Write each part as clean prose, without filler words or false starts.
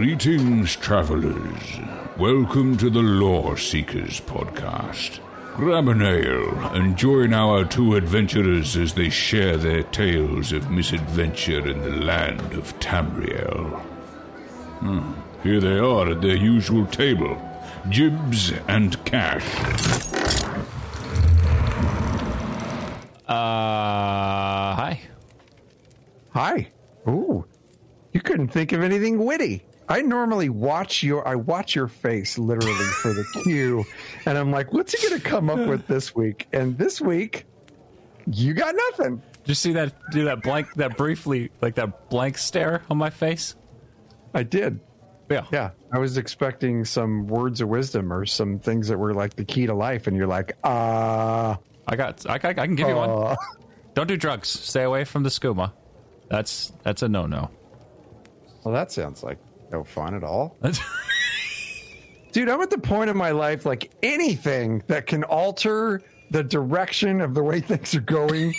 Greetings, travelers. Welcome to the Lore Seekers podcast. Grab an ale and join our two adventurers as they share their tales of misadventure in the land of Tamriel. Here they are at their usual table, Jibs and Cash. Hi. Hi. Ooh, you couldn't think of anything witty. I watch your face literally for the cue, and I'm like, what's he gonna come up with this week? And this week, you got nothing. Did you see that? Do that blank, that blank stare on my face? I did. Yeah. I was expecting some words of wisdom or some things that were like the key to life, and you're like, I can give you one. Don't do drugs. Stay away from the skooma. That's a no. Well, that sounds like no fun at all. Dude, I'm at the point of my life, like anything that can alter the direction of the way things are going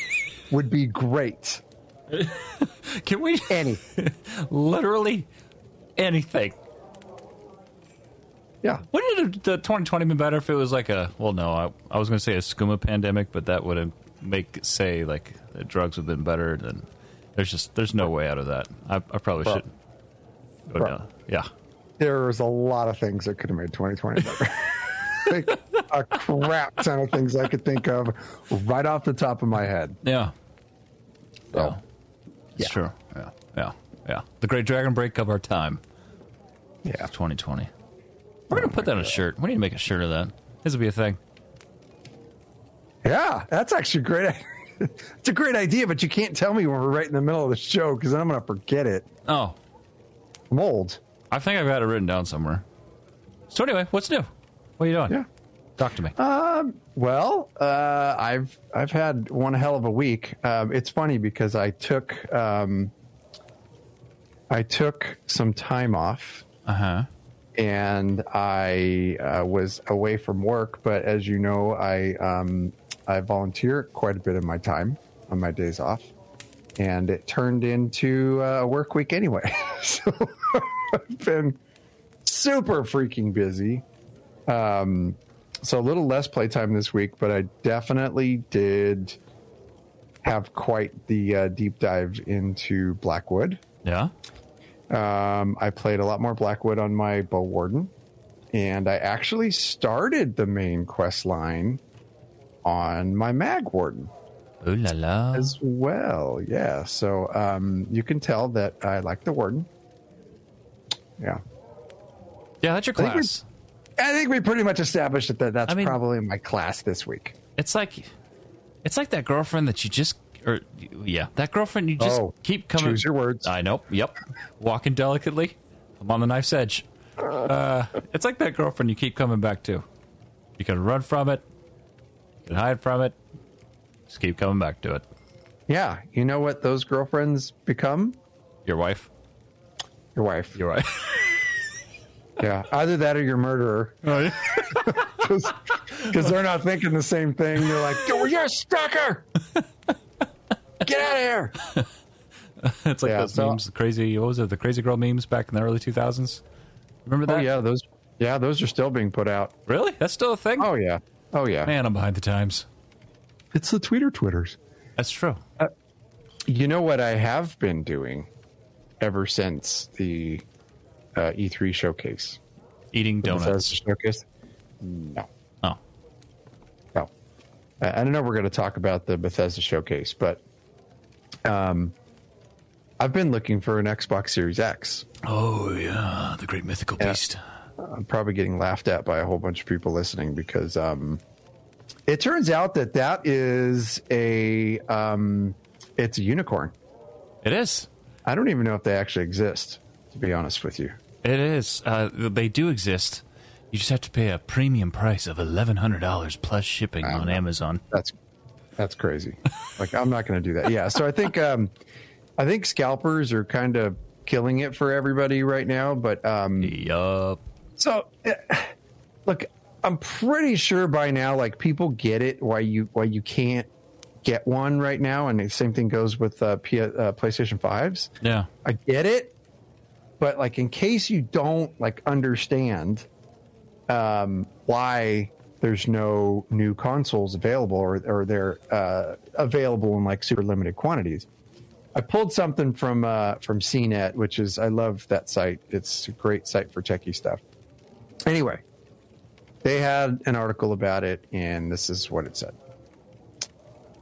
would be great. Can we? Literally anything. Yeah. Wouldn't the 2020 be better if it was like I was going to say a skooma pandemic, but that wouldn't say the drugs would have been better than... There's no way out of that. I probably shouldn't. Go down. Yeah. There's a lot of things that could have made 2020 better. Like a crap ton of things I could think of right off the top of my head. Yeah. So, it's true. Yeah. The Great Dragon Break of our time. Yeah. 2020. We're going to put that on a shirt. We need to make a shirt of that. This will be a thing. Yeah. That's actually great. It's a great idea, but you can't tell me when we're right in the middle of the show because then I'm going to forget it. Oh. I'm old. I think I've got it written down somewhere. So anyway, what's new? What are you doing? Yeah. Talk to me. I've had one hell of a week. It's funny because I took some time off. Uh-huh. And I was away from work, but as you know, I volunteer quite a bit of my time on my days off, and it turned into a work week anyway. So I've been super freaking busy. So a little less playtime this week, but I definitely did have quite the deep dive into Blackwood. Yeah. I played a lot more Blackwood on my Bow Warden, and I actually started the main quest line on my Mag Warden. Ooh la la. As well, yeah. So you can tell that I like the Warden. Yeah. Yeah, that's your class. I think we pretty much established that probably my class this week. It's like that girlfriend that you just... keep coming... Choose your words. I know, yep. Walking delicately. I'm on the knife's edge. It's like that girlfriend you keep coming back to. You can run from it. You can hide from it. Just keep coming back to it. Yeah. You know what those girlfriends become? Your wife. Yeah. Either that or your murderer. Oh, yeah. Because they're not thinking the same thing. They're like, you're a stalker! Get out of here! It's like those memes, the crazy girl memes back in the early 2000s. Remember that? Oh, yeah. Those are still being put out. Really? That's still a thing? Oh, yeah. Oh, yeah. Man, I'm behind the times. It's the Twitters. That's true. You know what I have been doing ever since the E3 showcase? Eating donuts. Showcase? No. Oh. No. I don't know if we're going to talk about the Bethesda showcase, but I've been looking for an Xbox Series X. Oh, yeah. The great mythical beast. I'm probably getting laughed at by a whole bunch of people listening because it turns out that is it's a unicorn. It is. I don't even know if they actually exist, to be honest with you. It is. They do exist. You just have to pay a premium price of $1,100 plus shipping on Amazon. That's crazy. Like, I'm not going to do that. Yeah. So I think scalpers are kind of killing it for everybody right now, but yup. So, look, I'm pretty sure by now, like, people get it why you can't get one right now, and the same thing goes with PlayStation 5s. Yeah, I get it, But like, in case you don't like understand why there's no new consoles available, or they're available in like super limited quantities, I pulled something from CNET, which is, I love that site. It's a great site for techie stuff. Anyway, they had an article about it, and this is what it said.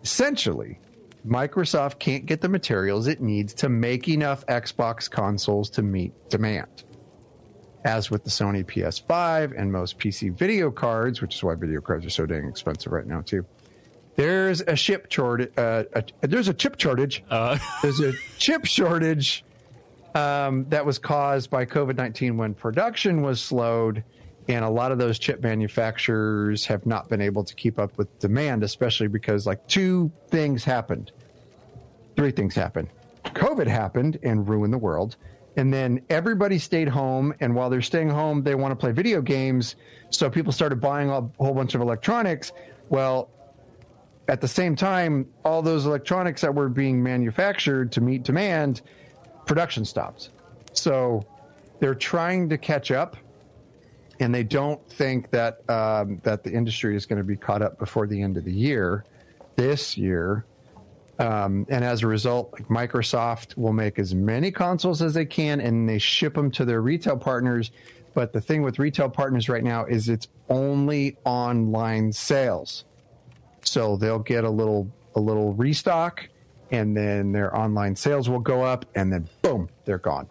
Essentially, Microsoft can't get the materials it needs to make enough Xbox consoles to meet demand. As with the Sony PS5 and most PC video cards, which is why video cards are so dang expensive right now too, there's a chip shortage. There's a chip shortage that was caused by COVID-19 when production was slowed, and a lot of those chip manufacturers have not been able to keep up with demand, especially because like three things happened. COVID happened and ruined the world. And then everybody stayed home, and while they're staying home, they want to play video games. So people started buying a whole bunch of electronics. Well, at the same time, all those electronics that were being manufactured to meet demand, production stopped. So they're trying to catch up, and they don't think that that the industry is going to be caught up before the end of the year, this year. And as a result, like, Microsoft will make as many consoles as they can, and they ship them to their retail partners. But the thing with retail partners right now is it's only online sales. So they'll get a little restock, and then their online sales will go up, and then boom, they're gone,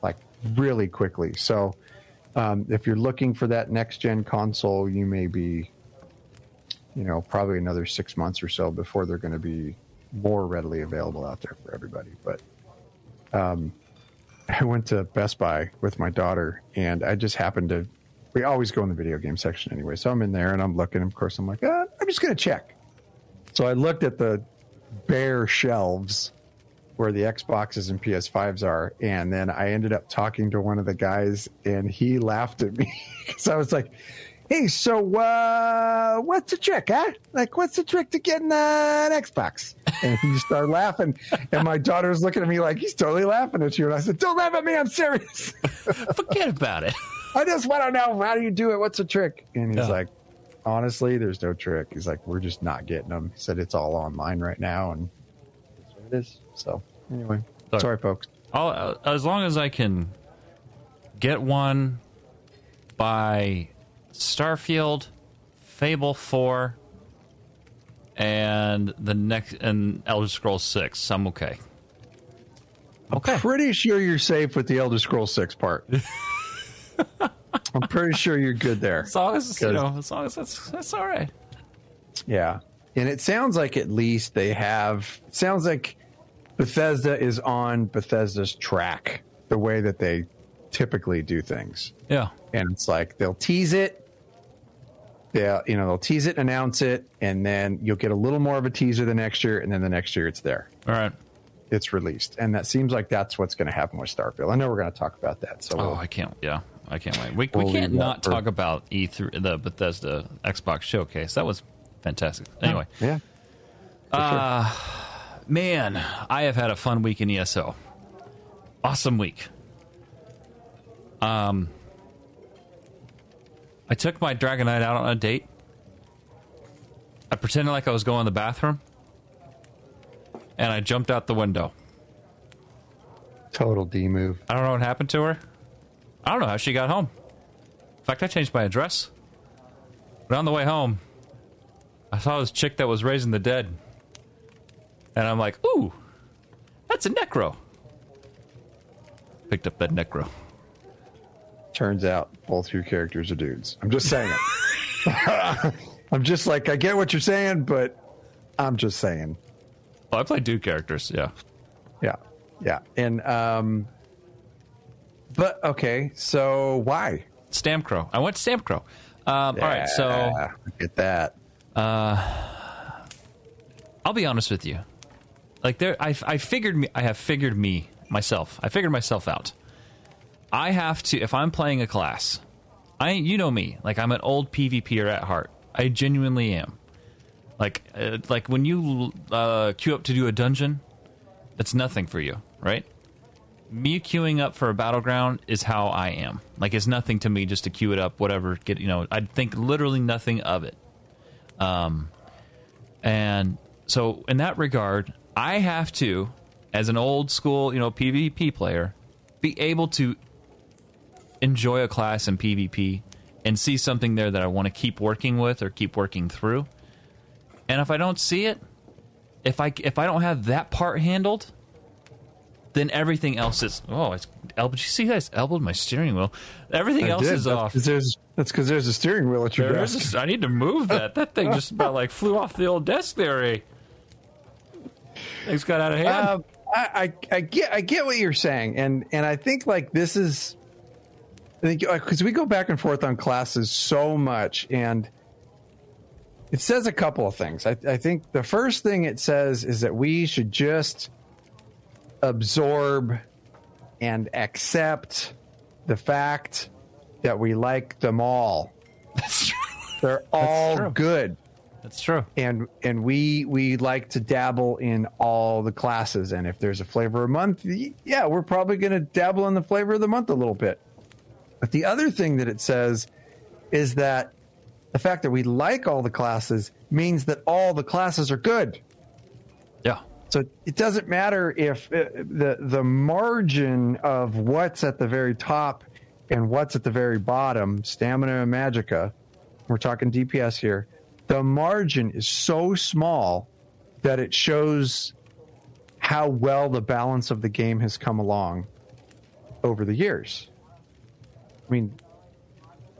like, really quickly. So if you're looking for that next-gen console, you may be, probably another 6 months or so before they're going to be more readily available out there for everybody. But I went to Best Buy with my daughter, and I just happened to, we always go in the video game section anyway, so I'm in there and I'm looking, and of course I'm like, I'm just gonna check. So I looked at the bare shelves where the Xboxes and PS5s are, and then I ended up talking to one of the guys, and he laughed at me because I was like, hey, so what's the trick, huh? Like, what's the trick to getting an Xbox? And he started laughing. And my daughter was looking at me like, he's totally laughing at you. And I said, don't laugh at me. I'm serious. Forget about it. I just want to know, how do you do it? What's the trick? And he's like, honestly, there's no trick. He's like, we're just not getting them. He said, it's all online right now. And that's what it is. So anyway, sorry folks. As long as I can get one by Starfield, Fable 4, and Elder Scrolls 6. I'm okay. I'm pretty sure you're safe with the Elder Scrolls 6 part. I'm pretty sure you're good there. As long as that's all right. Yeah, and it sounds like at least they have. It sounds like Bethesda is on Bethesda's track, the way that they typically do things. Yeah, and it's like they'll tease it. Yeah, they'll tease it, announce it, and then you'll get a little more of a teaser the next year, and then the next year it's there. All right. It's released. And that seems like that's what's going to happen with Starfield. I know we're going to talk about that. So I can't wait. We can't not talk about E3, the Bethesda Xbox showcase. That was fantastic. Anyway. Yeah. Man, I have had a fun week in ESO. Awesome week. I took my Dragonite out on a date. I pretended like I was going to the bathroom, and I jumped out the window. Total D move. I don't know what happened to her. I don't know how she got home. In fact, I changed my address. But on the way home, I saw this chick that was raising the dead. And I'm like, ooh, that's a necro. Picked up that necro. Turns out both your characters are dudes. I'm just saying it. I'm just like, I get what you're saying, but I'm just saying. Oh, I play dude characters, yeah. Yeah, yeah. And, but, okay, so why? Stamcrow. I went Stamcrow. All right, so. Get that. I'll be honest with you. Like, I figured myself out. I have to, if I'm playing a class, me, like, I'm an old PvPer at heart. I genuinely am. Like when you queue up to do a dungeon, that's nothing for you, right? me queuing up for a battleground is how I am. Like, it's nothing to me just to queue it up, whatever. Get, you know, I think literally nothing of it. And so in that regard, I have to, as an old school, you know, PvP player, be able to enjoy a class in PvP and see something there that I want to keep working with or keep working through. And if I don't see it, if I don't have that part handled, then everything else is... Oh, it's... Did you see that? It's elbowed my steering wheel. Everything else is off. That's because there's a steering wheel at your desk. I need to move that. That thing just about like flew off the old desk there, eh? Things got out of hand. I get what you're saying, and I think like this is... I think because we go back and forth on classes so much, and it says a couple of things. I think the first thing it says is that we should just... absorb and accept the fact that we like them all. That's true. They're all good. That's true. And we like to dabble in all the classes. And if there's a flavor of month, yeah, we're probably going to dabble in the flavor of the month a little bit. But the other thing that it says is that the fact that we like all the classes means that all the classes are good. Yeah. So it doesn't matter if the margin of what's at the very top and what's at the very bottom, stamina and magicka, we're talking DPS here, the margin is so small that it shows how well the balance of the game has come along over the years. I mean,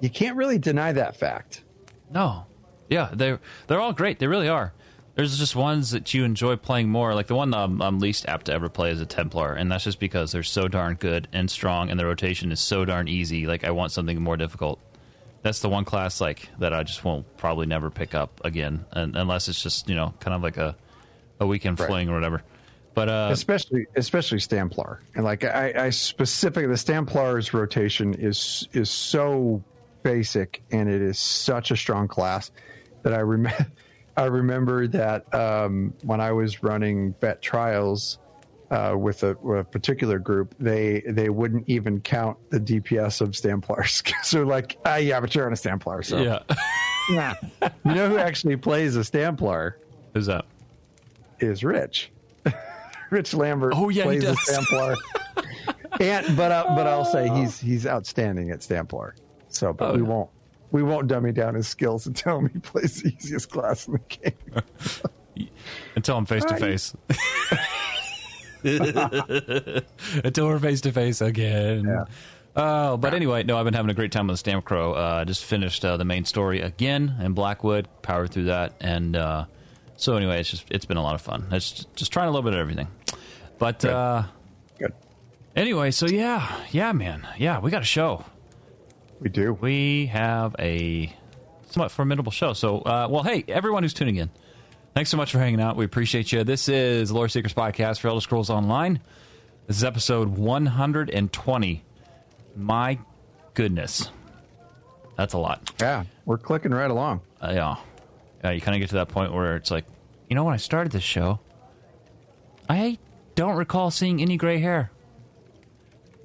you can't really deny that fact. No. Yeah, they're all great. They really are. There's just ones that you enjoy playing more. Like the one that I'm least apt to ever play is a Templar, and that's just because they're so darn good and strong, and the rotation is so darn easy. Like, I want something more difficult. That's the one class like that I just won't probably never pick up again, and, unless it's just, you know, kind of like a weekend fling or whatever. But especially Stamplar, and like I specifically, the Stamplar's rotation is so basic, and it is such a strong class that I remember that when I was running vet trials with a particular group, they wouldn't even count the DPS of Stamplars. So like, yeah, but you're on a Stamplar, so yeah. You know who actually plays a Stamplar? Who's that? Is Rich. Rich Lambert. Oh yeah, plays he does. A Stamplar. but I'll say he's outstanding at Stamplar. So, but we won't dummy down his skills and tell him he plays the easiest class in the game. Until I'm face to face. Until we're face to face again. Yeah. But anyway, no, I've been having a great time with the Stamcrow. Just finished the main story again in Blackwood. Powered through that, and so anyway, it's been a lot of fun. It's just trying a little bit of everything. But good. Anyway, so yeah, man, yeah, we got a show. We do. We have a somewhat formidable show. So, well, hey, everyone who's tuning in, thanks so much for hanging out. We appreciate you. This is Lore Seekers Podcast for Elder Scrolls Online. This is episode 120. My goodness. That's a lot. Yeah, we're clicking right along. Yeah. You kind of get to that point where it's like, you know, when I started this show, I don't recall seeing any gray hair.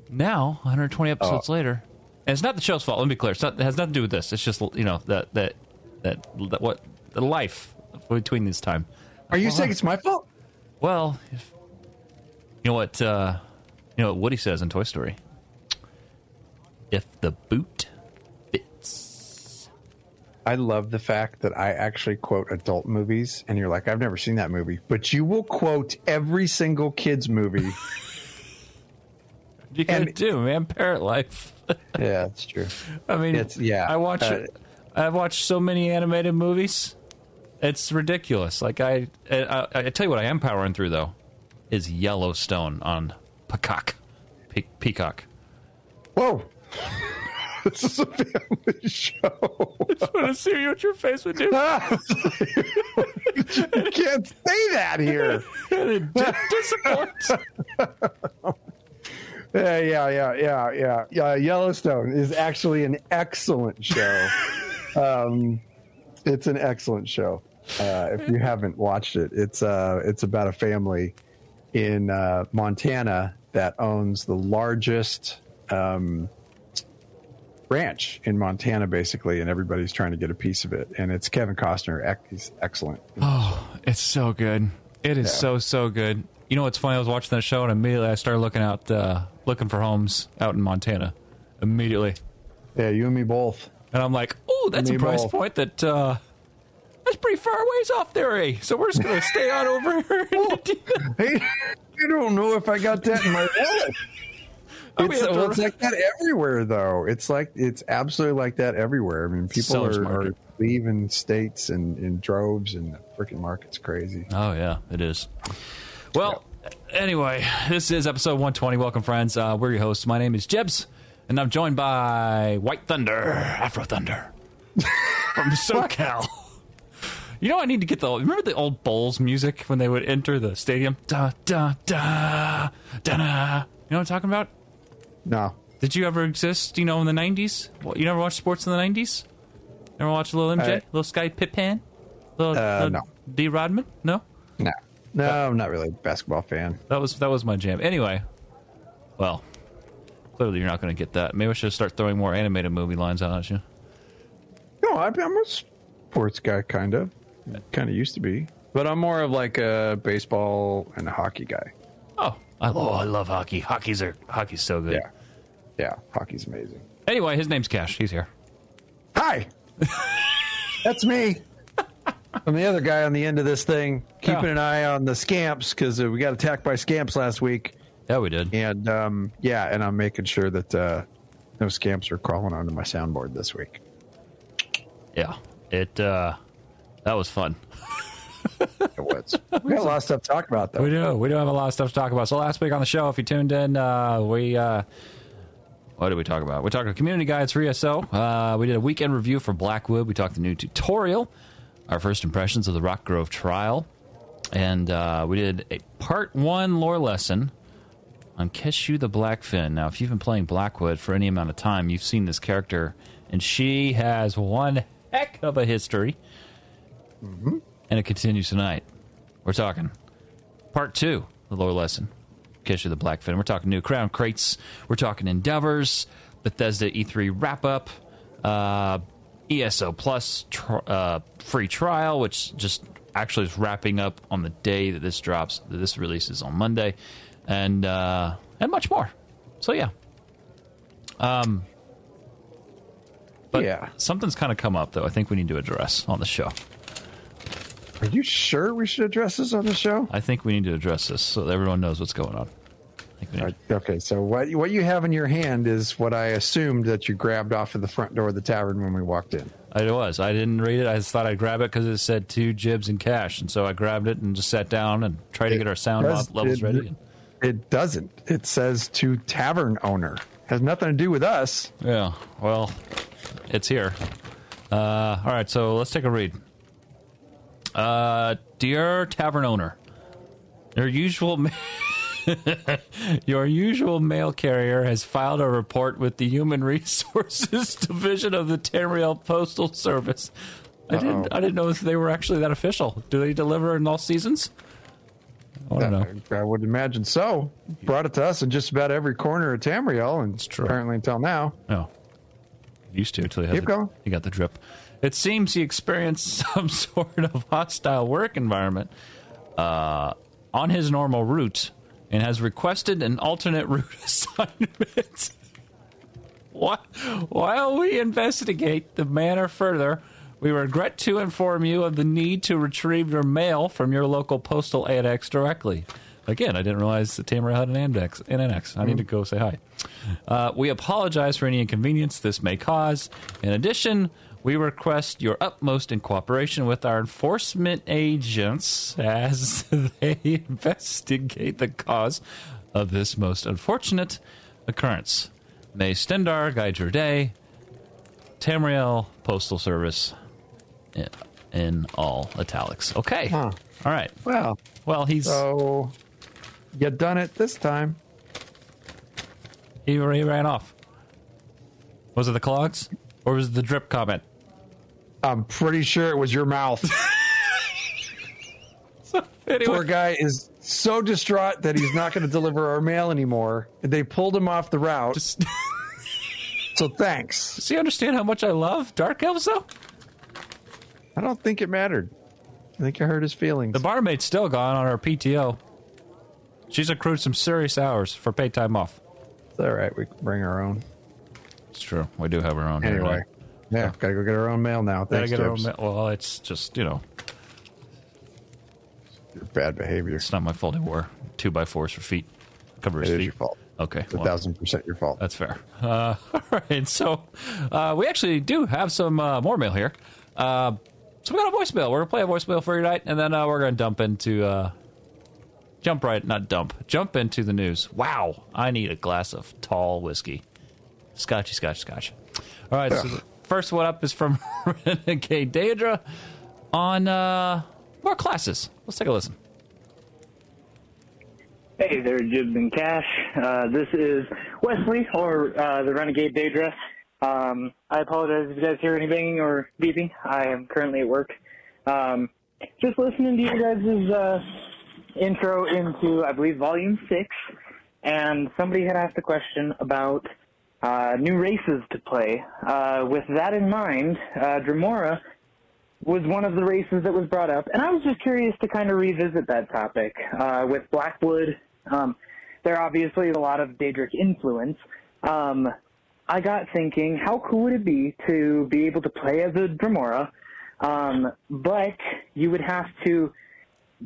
Now, 120 episodes later... And it's not the show's fault. Let me be clear. It has nothing to do with this. It's just, you know, that what the life between this time. Are you saying it's my fault? Well, you know what Woody says in Toy Story. If the boot fits. I love the fact that I actually quote adult movies, and you're like, I've never seen that movie, but you will quote every single kids movie. You gotta do, man. Parrot life. Yeah, that's true. I mean, I've watched so many animated movies. It's ridiculous. Like I tell you what I am powering through though is Yellowstone on Peacock. Whoa. This is a family show. I just want to see what your face would do. You can't say that here. It disappoints. Yeah. Yellowstone is actually an excellent show. It's an excellent show. If you haven't watched it, it's about a family in Montana that owns the largest ranch in Montana, basically, and everybody's trying to get a piece of it. And it's Kevin Costner. He's excellent. Oh, it's so good. It is so good. You know what's funny? I was watching that show, and immediately I started looking for homes out in Montana. Immediately. Yeah, you and me both. And I'm like, oh, that's a price point that that's pretty far ways off there, eh? So we're just gonna stay on over here. Hey, I don't know if I got that in my wallet. It's like that everywhere, though. It's absolutely like that everywhere. I mean, people are leaving states in droves, and the freaking market's crazy. Oh yeah, it is. Well, anyway, this is episode 120. Welcome, friends. We're your hosts. My name is Jebs, and I'm joined by White Thunder, Afro Thunder from SoCal. You know, I need to get remember the old Bulls music when they would enter the stadium? Da, da, da, da, da. You know what I'm talking about? No. Did you ever exist, you know, in the 90s? You never watched sports in the 90s? Never watched Little MJ? Little Scottie Pippen? Little no. D. Rodman? No? No. No, I'm not really a basketball fan. That was my jam. Anyway, well, clearly you're not going to get that. Maybe I should start throwing more animated movie lines out at you. No, I'm a sports guy, kind of. Kind of used to be, but I'm more of like a baseball and a hockey guy. Oh, I love hockey. Hockey's so good. Yeah, hockey's amazing. Anyway, his name's Cash. He's here. Hi, that's me. I'm the other guy on the end of this thing, keeping an eye on the scamps because we got attacked by scamps last week. Yeah, we did. And and I'm making sure that no scamps are crawling onto my soundboard this week. Yeah, that was fun. It was. We got a lot of stuff to talk about, though. We do have a lot of stuff to talk about. So last week on the show, if you tuned in, what did we talk about? We talked about community guides for ESO. We did a weekend review for Blackwood. We talked the new tutorial, our first impressions of the Rock Grove trial. And we did a part one lore lesson on Keshu the Blackfin. Now, if you've been playing Blackwood for any amount of time, you've seen this character. And she has one heck of a history. Mm-hmm. And it continues tonight. We're talking part two, the lore lesson, Keshu the Blackfin. We're talking new crown crates. We're talking endeavors, Bethesda E3 wrap-up, ESO Plus free trial, which just actually is wrapping up on the day that this drops. That this releases on Monday, and much more. So yeah. But yeah. Something's kind of come up, though. I think we need to address on the show. Are you sure we should address this on the show? I think we need to address this so that everyone knows what's going on. Okay, so what you have in your hand is what I assumed that you grabbed off of the front door of the tavern when we walked in. It was. I didn't read it. I just thought I'd grab it because it said two Jibs and Cash, and so I grabbed it and just sat down and tried to get our sound levels ready. It doesn't. It says to tavern owner. Has nothing to do with us. Yeah, well, it's here. All right, so let's take a read. Dear tavern owner, your usual mail carrier has filed a report with the Human Resources Division of the Tamriel Postal Service. I didn't know if they were actually that official. Do they deliver in all seasons? I don't know. I would imagine so. Brought it to us in just about every corner of Tamriel, and apparently until now. Oh, used to until you got the drip. It seems he experienced some sort of hostile work environment on his normal route and has requested an alternate route assignment. While we investigate the matter further, we regret to inform you of the need to retrieve your mail from your local postal annex directly. Again, I didn't realize that Tamara had an annex. I need to go say hi. We apologize for any inconvenience this may cause. In addition, we request your utmost in cooperation with our enforcement agents as they investigate the cause of this most unfortunate occurrence. May Stendar guide your day. Tamriel Postal Service in all italics. Okay. Huh. All right. Well, he's... So, you done it this time. He ran off. Was it the clogs? Or was it the drip comment? I'm pretty sure it was your mouth. So anyway. Poor guy is so distraught that he's not going to deliver our mail anymore. They pulled him off the route. So thanks. Does he understand how much I love Dark Elves, though? I don't think it mattered. I think I hurt his feelings. The barmaid's still gone on her PTO. She's accrued some serious hours for paid time off. It's all right. We can bring our own. It's true. We do have our own. Anyway. Yeah, gotta go get our own mail now. Thanks, gotta get our own mail. Well, it's just, you know. Your bad behavior. It's not my fault it wore 2x4s for feet. Cover his feet. It is your fault. Okay. It's 1,000% your fault. That's fair. All right. So we actually do have some more mail here. So we got a voicemail. We're going to play a voicemail for you tonight, and then we're going to jump into the news. Wow. I need a glass of tall whiskey. Scotch. All right. Yeah. So the first one up is from Renegade Daedra on more classes. Let's take a listen. Hey there, Jibs and Cash. This is Wesley, or the Renegade Daedra. I apologize if you guys hear any banging or beeping. I am currently at work. Just listening to you guys' intro into, I believe, Volume 6, and somebody had asked a question about new races to play. With that in mind, Dremora was one of the races that was brought up, and I was just curious to kind of revisit that topic. With Blackwood, there obviously is a lot of Daedric influence. I got thinking, how cool would it be to be able to play as a Dremora, but you would have to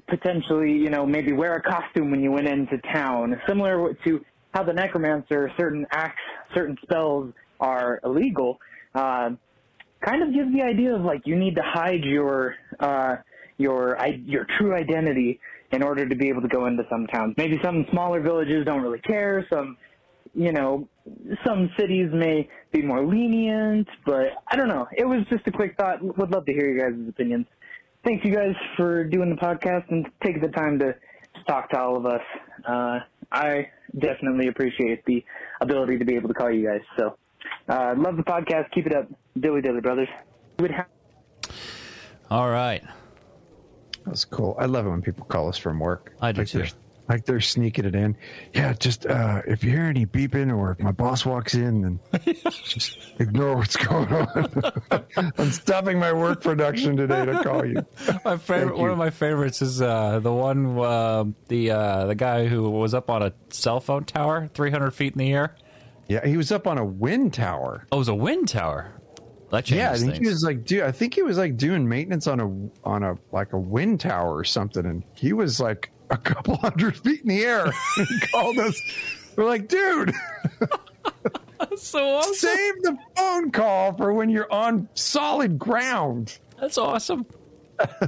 potentially, you know, maybe wear a costume when you went into town, similar to how the Necromancer, certain acts, certain spells are illegal. Kind of gives the idea of, like, you need to hide your true identity in order to be able to go into some towns. Maybe some smaller villages don't really care. Some, you know, some cities may be more lenient, but I don't know. It was just a quick thought. Would love to hear you guys' opinions. Thank you guys for doing the podcast and taking the time to talk to all of us. I definitely appreciate the ability to be able to call you guys, so. Love the podcast. Keep it up. Dilly dilly, brothers. All right. That's cool. I love it when people call us from work. I do, like, too. They're sneaking it in. Yeah, just if you hear any beeping or if my boss walks in, then just ignore what's going on. I'm stopping my work production today to call you. My favorite, one of my favorites is the one, the guy who was up on a cell phone tower 300 feet in the air. Yeah, he was up on a wind tower. Oh, it was a wind tower. Yeah, I think things. He was like, dude, I think he was like doing maintenance on a like a wind tower or something, and he was like a couple hundred feet in the air. He called us. We're like, dude, that's so awesome. Save the phone call for when you're on solid ground. That's awesome.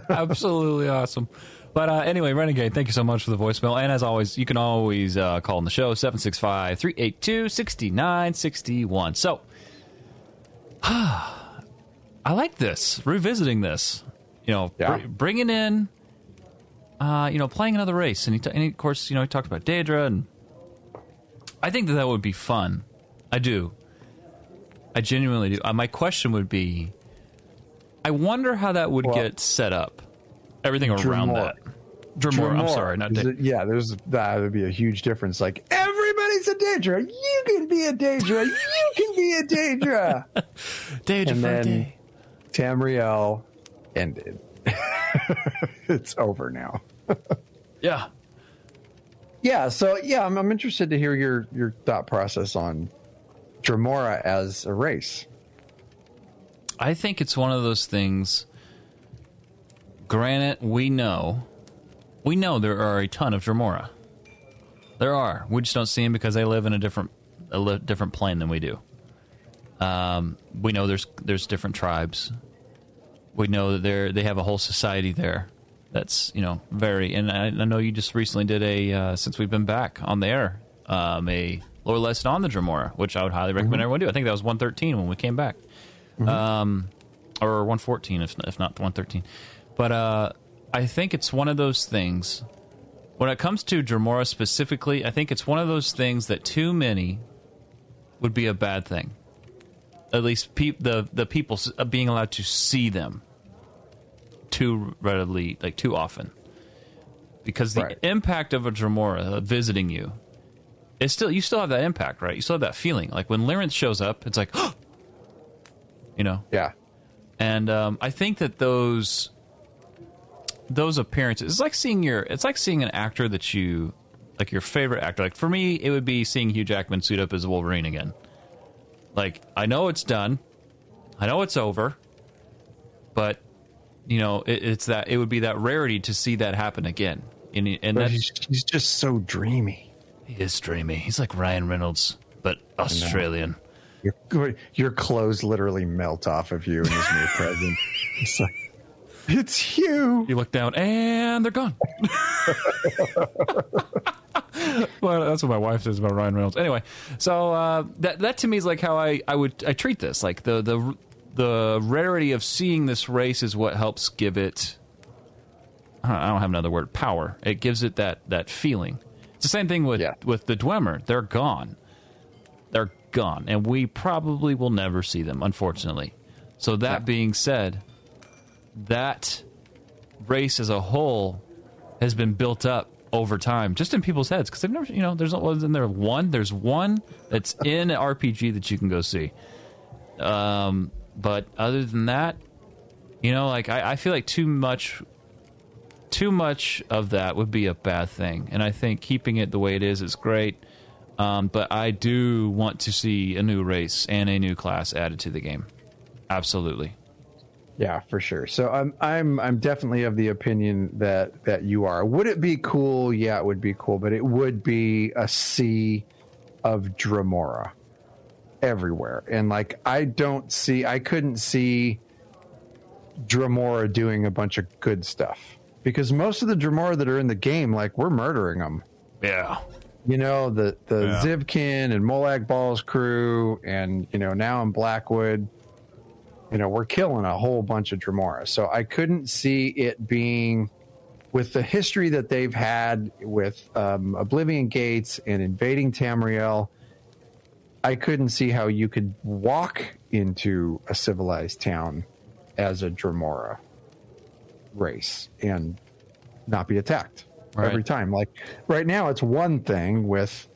Absolutely awesome. But anyway, Renegade, thank you so much for the voicemail. And as always, you can always call on the show, 765-382-6961. So, I like this, revisiting this, you know, bringing in, you know, playing another race. And, and of course, you know, he talked about Daedra, and I think that would be fun. I do. I genuinely do. My question would be, I wonder how that would get set up. Everything around that. Dremora, I'm sorry. Not Daedra. Yeah, that would be a huge difference. Like, everybody's a Daedra. You can be a Daedra. You can be a Daedra. Daedra and then day. Tamriel ended. It's over now. Yeah. Yeah, so, yeah, I'm interested to hear your thought process on Dremora as a race. I think it's one of those things. Granted, we know there are a ton of Dremora. There are. We just don't see them because they live in a different plane than we do. We know there's different tribes. We know that they have a whole society there. That's, you know, very. And I know you just recently did a since we've been back on the air a lore lesson on the Dremora, which I would highly recommend everyone do. I think that was 113 when we came back, or 114 if not 113. But I think it's one of those things, when it comes to Dremora specifically, I think it's one of those things that too many would be a bad thing. At least the people being allowed to see them too readily, like too often. because the impact of a Dremora visiting you, it's still, you still have that impact, right? You still have that feeling. Like when Lyrinth shows up, it's like, you know? Yeah. And I think that those appearances, it's like seeing your, it's like seeing an actor that you, like your favorite actor. Like for me, it would be seeing Hugh Jackman suit up as Wolverine again. Like, I know it's done. I know it's over. But, you know, it's that, it would be that rarity to see that happen again. And that's, he's just so dreamy. He is dreamy. He's like Ryan Reynolds, but Australian. Your clothes literally melt off of you in his new present. It's like, it's you. You look down and they're gone. Well, that's what my wife says about Ryan Reynolds. Anyway, so that to me is like how I treat this. Like the rarity of seeing this race is what helps give it. I don't have another word. Power. It gives it that feeling. It's the same thing with the Dwemer. They're gone. They're gone, and we probably will never see them, unfortunately. So that being said, that race as a whole has been built up over time, just in people's heads, because they've never, you know, there's one that's in an RPG that you can go see. But other than that, you know, like I feel like too much of that would be a bad thing, and I think keeping it the way it is great. But I do want to see a new race and a new class added to the game. Absolutely. Yeah, for sure. So I'm definitely of the opinion that you are. Would it be cool? Yeah, it would be cool, but it would be a sea of Dremora everywhere. And like I couldn't see Dremora doing a bunch of good stuff, because most of the Dremora that are in the game, like, we're murdering them. Yeah. You know, the Zivkin and Molag Ball's crew, and, you know, now in Blackwood, you know, we're killing a whole bunch of Dremora. So I couldn't see it being, with the history that they've had with Oblivion Gates and invading Tamriel, I couldn't see how you could walk into a civilized town as a Dremora race and not be attacked. Right. Every time. Like right now, it's one thing with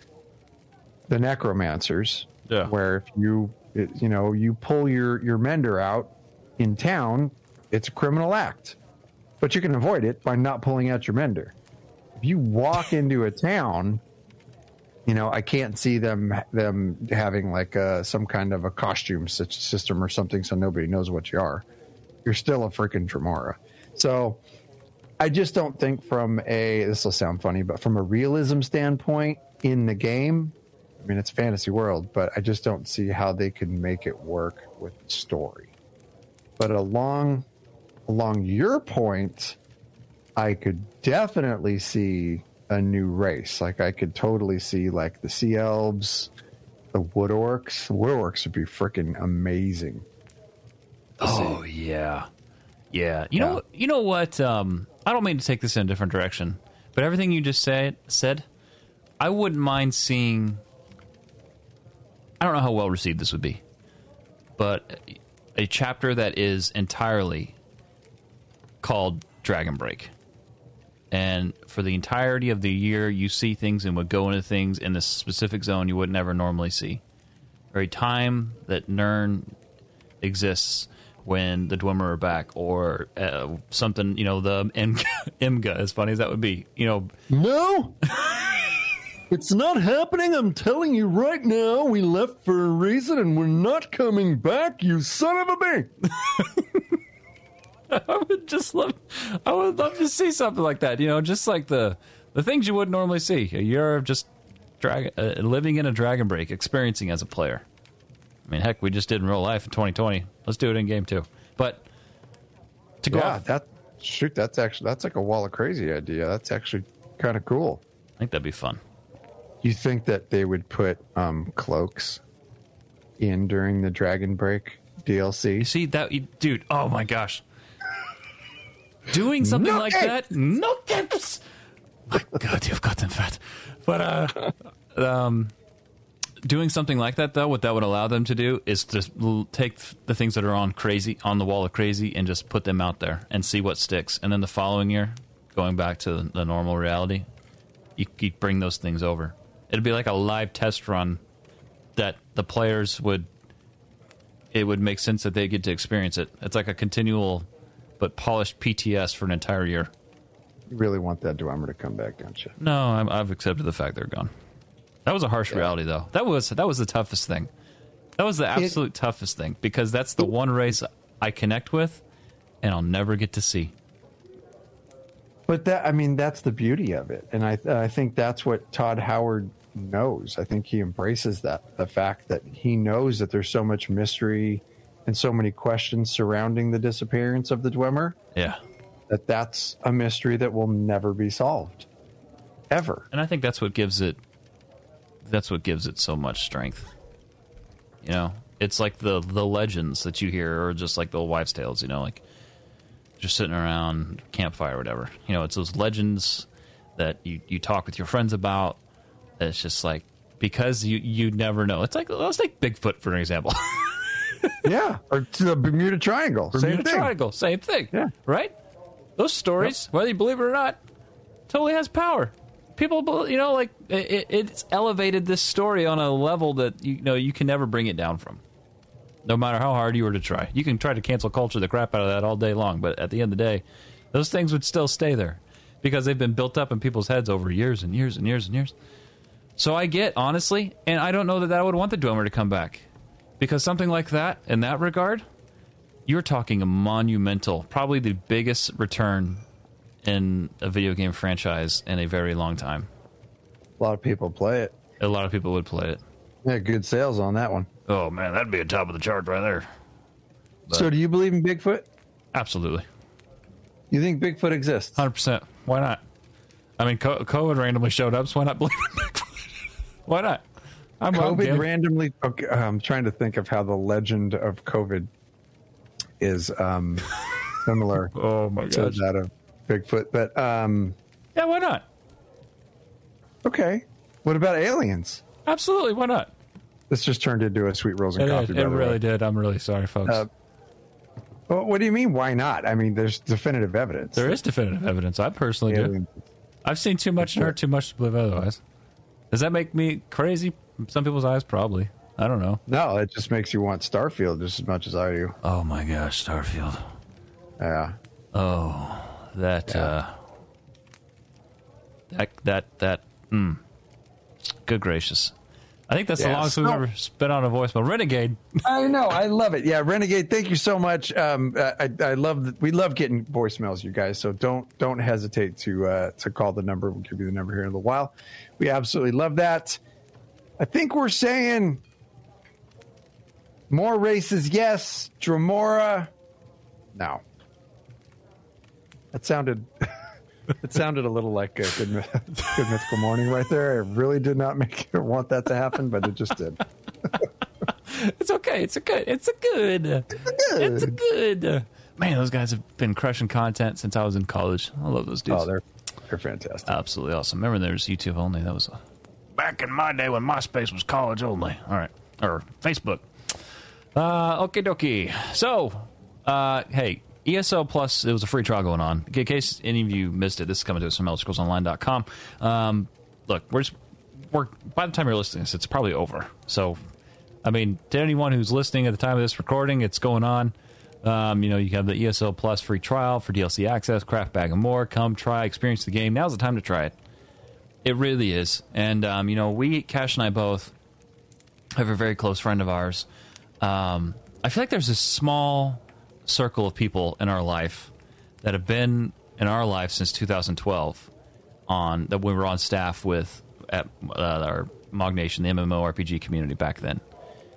the necromancers, where if you pull your mender out in town, it's a criminal act, but you can avoid it by not pulling out your mender. If you walk into a town, you know, I can't see them having like some kind of a costume system or something, so nobody knows what you are. You're still a freaking Dremora. So I just don't think this will sound funny, but from a realism standpoint in the game, I mean, it's a fantasy world, but I just don't see how they could make it work with the story. But along your point, I could definitely see a new race. Like I could totally see like the Sea Elves, the Wood Orcs. The Wood Orcs would be freaking amazing. Oh, yeah. Yeah. You know what? I don't mean to take this in a different direction, but everything you just said, I wouldn't mind seeing. I don't know how well received this would be, but a chapter that is entirely called Dragon Break. And for the entirety of the year, you see things and would go into things in this specific zone you would never normally see. Or a time that Nirn exists, when the Dwemer are back, or something, you know, the Imga, as funny as that would be, you know. No! It's not happening, I'm telling you right now. We left for a reason, and we're not coming back, you son of a bitch! I would love to see something like that, you know, just like the things you wouldn't normally see. A year of just living in a Dragon Break, experiencing as a player. I mean, heck, we just did in real life in 2020. Let's do it in game too. But to go off, that's like a wall of crazy idea. That's actually kind of cool. I think that'd be fun. You think that they would put cloaks in during the Dragon Break DLC? You see that, dude? Oh my gosh! Doing something like that? No tips. My God, you've gotten fat. But doing something like that, though, what that would allow them to do is just take the things that are on the wall of crazy, and just put them out there and see what sticks. And then the following year, going back to the normal reality, you bring those things over. It'd be like a live test run that the players would... It would make sense that they get to experience it. It's like a continual but polished PTS for an entire year. You really want that Dwemer to come back, don't you? No, I've accepted the fact they're gone. That was a harsh reality, though. That was the toughest thing. That was the absolute toughest thing, because that's the one race I connect with and I'll never get to see. But that's the beauty of it. And I think that's what Todd Howard knows. I think he embraces that, the fact that he knows that there's so much mystery and so many questions surrounding the disappearance of the Dwemer. Yeah. That's a mystery that will never be solved. Ever. And I think that's what gives it so much strength. You know, it's like the legends that you hear, or just like the old wives' tales, you know, like just sitting around campfire or whatever. You know, it's those legends that you talk with your friends about. It's just like, because you never know. It's like, let's take Bigfoot for an example. Yeah, or to the Bermuda Triangle. Bermuda Triangle, same thing. Yeah. Right? Those stories, whether you believe it or not, totally has power. People, you know, like it's elevated this story on a level that you can never bring it down from. No matter how hard you were to try, you can try to cancel culture the crap out of that all day long. But at the end of the day, those things would still stay there because they've been built up in people's heads over years and years and years and years. So I get, honestly, and I don't know that I would want the Dwemer to come back, because something like that, in that regard, you're talking a monumental, probably the biggest return in a video game franchise in a very long time. A lot of people play it. A lot of people would play it. Yeah, good sales on that one. Oh, man, that'd be a top of the chart right there. But so do you believe in Bigfoot? Absolutely. You think Bigfoot exists? 100%. Why not? I mean, COVID randomly showed up, so why not believe in Bigfoot? Why not? I'm trying to think of how the legend of COVID is similar to that of Bigfoot, but yeah, why not? Okay, what about aliens? Absolutely, why not? This just turned into a Sweet Rolls and Coffee. It really did. I'm really sorry, folks. Well, what do you mean? Why not? I mean, there's definitive evidence. There is definitive evidence. I personally do. I've seen too much and heard too much to believe otherwise. Does that make me crazy? In some people's eyes, probably. I don't know. No, it just makes you want Starfield just as much as I do. Oh my gosh, Starfield. Yeah. Oh. Good gracious. I think that's the longest we've ever spent on a voicemail. Renegade. I know. I love it. Yeah. Renegade. Thank you so much. We love getting voicemails, you guys. So don't hesitate to call the number. We'll give you the number here in a little while. We absolutely love that. I think we're saying more races. Yes. Dromora. No. It sounded a little like a good mythical morning right there. I really did not want that to happen, but it just did. It's okay. It's a good. Man, those guys have been crushing content since I was in college. I love those dudes. Oh, they're fantastic. Absolutely awesome. Remember, there was YouTube only. That was back in my day when MySpace was college only. All right, or Facebook. Okie dokie. So, hey. ESO Plus, it was a free trial going on. In case any of you missed it, this is coming to us from ElderScrollsOnline.com. Look, we're by the time you're listening to this, it's probably over. So, I mean, to anyone who's listening at the time of this recording, it's going on. You have the ESO Plus free trial for DLC access, craft bag, and more. Come try, experience the game. Now's the time to try it. It really is. And, Cash and I both have a very close friend of ours. I feel like there's this small circle of people in our life that have been in our life since 2012 when we were on staff with at our Mog Nation, the MMORPG community back then.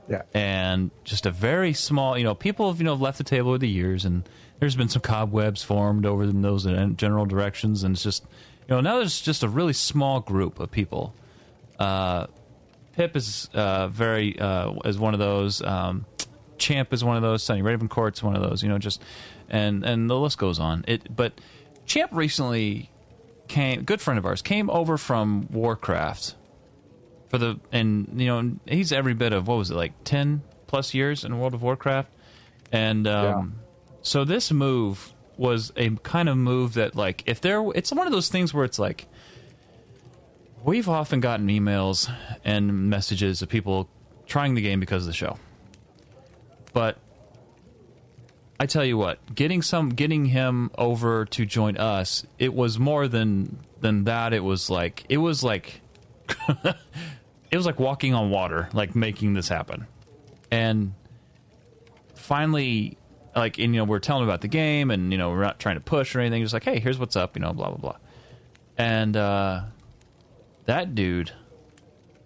Yeah. And just a very small, people have, left the table over the years, and there's been some cobwebs formed over in those general directions. And it's just, now there's just a really small group of people. Pip is is one of those, Champ is one of those. Sunny Ravencourt's one of those. And the list goes on. But Champ recently good friend of ours, came over from Warcraft and he's every bit of 10+ years in World of Warcraft. And so this move was a kind of move that, like, if there, it's one of those things where it's like, we've often gotten emails and messages of people trying the game because of the show. But I tell you what, getting him over to join us, it was more than that. It was like it was like walking on water, like making this happen. And finally, like, and, you know, we're telling him about the game, and, you know, we're not trying to push or anything. Just like, hey, here's what's up, you know, blah blah blah. And that dude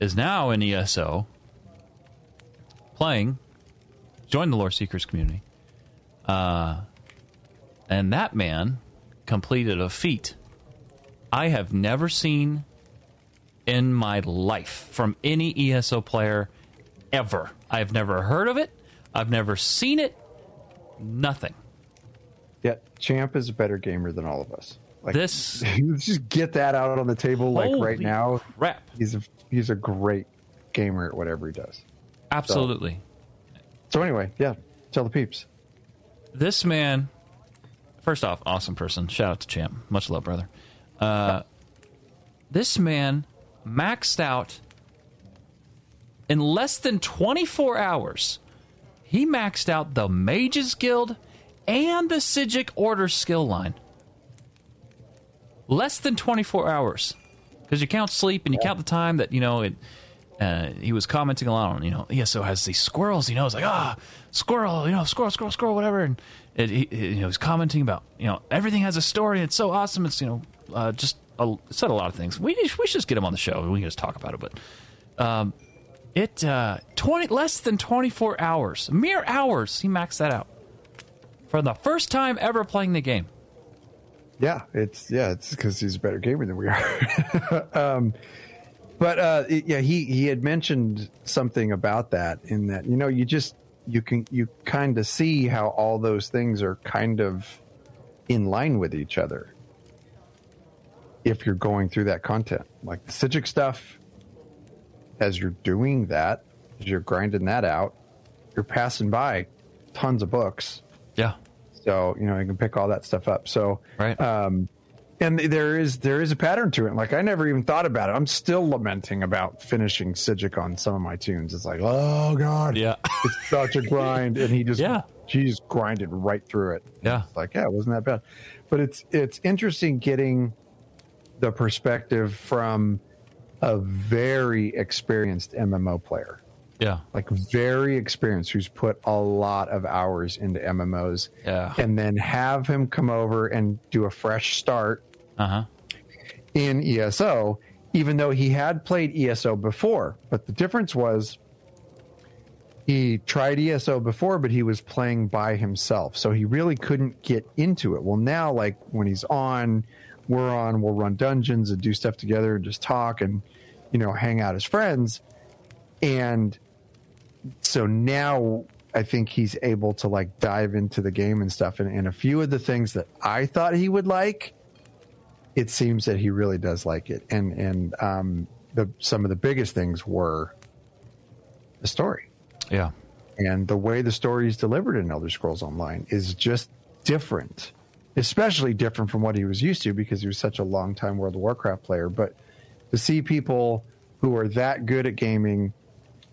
is now in ESO playing, joined the Lore Seekers community. And that man completed a feat I have never seen in my life from any ESO player ever. I've never heard of it. I've never seen it. Nothing. Yeah, Champ is a better gamer than all of us. Like, this, just get that out on the table, like, right now. Crap. He's a great gamer at whatever he does. Absolutely. So anyway, yeah, tell the peeps. This man, first off, awesome person. Shout out to Champ. Much love, brother. This man maxed out in less than 24 hours. He maxed out the Mages Guild and the Sijic Order skill line. Less than 24 hours. Because you count sleep and you count the time that, you know, it... he was commenting a lot on, you know, ESO has these squirrels, you know, it's like, squirrel, you know, squirrel, whatever. And he was commenting about, you know, everything has a story. And it's so awesome. It's, you know, said a lot of things. We should just get him on the show and we can just talk about it. But less than 24 hours, mere hours, he maxed that out for the first time ever playing the game. It's because he's a better gamer than we are. But, he had mentioned something about that, in that, you know, you kind of see how all those things are kind of in line with each other if you're going through that content. Like the Sijic stuff, as you're doing that, as you're grinding that out, you're passing by tons of books. Yeah. So, you know, you can pick all that stuff up. So, right. And there is a pattern to it. Like, I never even thought about it. I'm still lamenting about finishing Sijic on some of my tunes. It's like, oh, God. Yeah. It's such a grind. And he just grinded right through it. Yeah. It's like, it wasn't that bad. But it's interesting getting the perspective from a very experienced MMO player. Yeah. Like, very experienced, who's put a lot of hours into MMOs. Yeah. And then have him come over and do a fresh start. Uh-huh. In ESO, even though he had played ESO before, but the difference was he tried ESO before, but he was playing by himself, so he really couldn't get into it. Well, now, like, when he's on, we'll run dungeons and do stuff together and just talk and, you know, hang out as friends. And so now I think he's able to, like, dive into the game and stuff, and a few of the things that I thought he would like, it seems that he really does like it. And some of the biggest things were the story. Yeah. And the way the story is delivered in Elder Scrolls Online is just different, especially different from what he was used to, because he was such a long-time World of Warcraft player. But to see people who are that good at gaming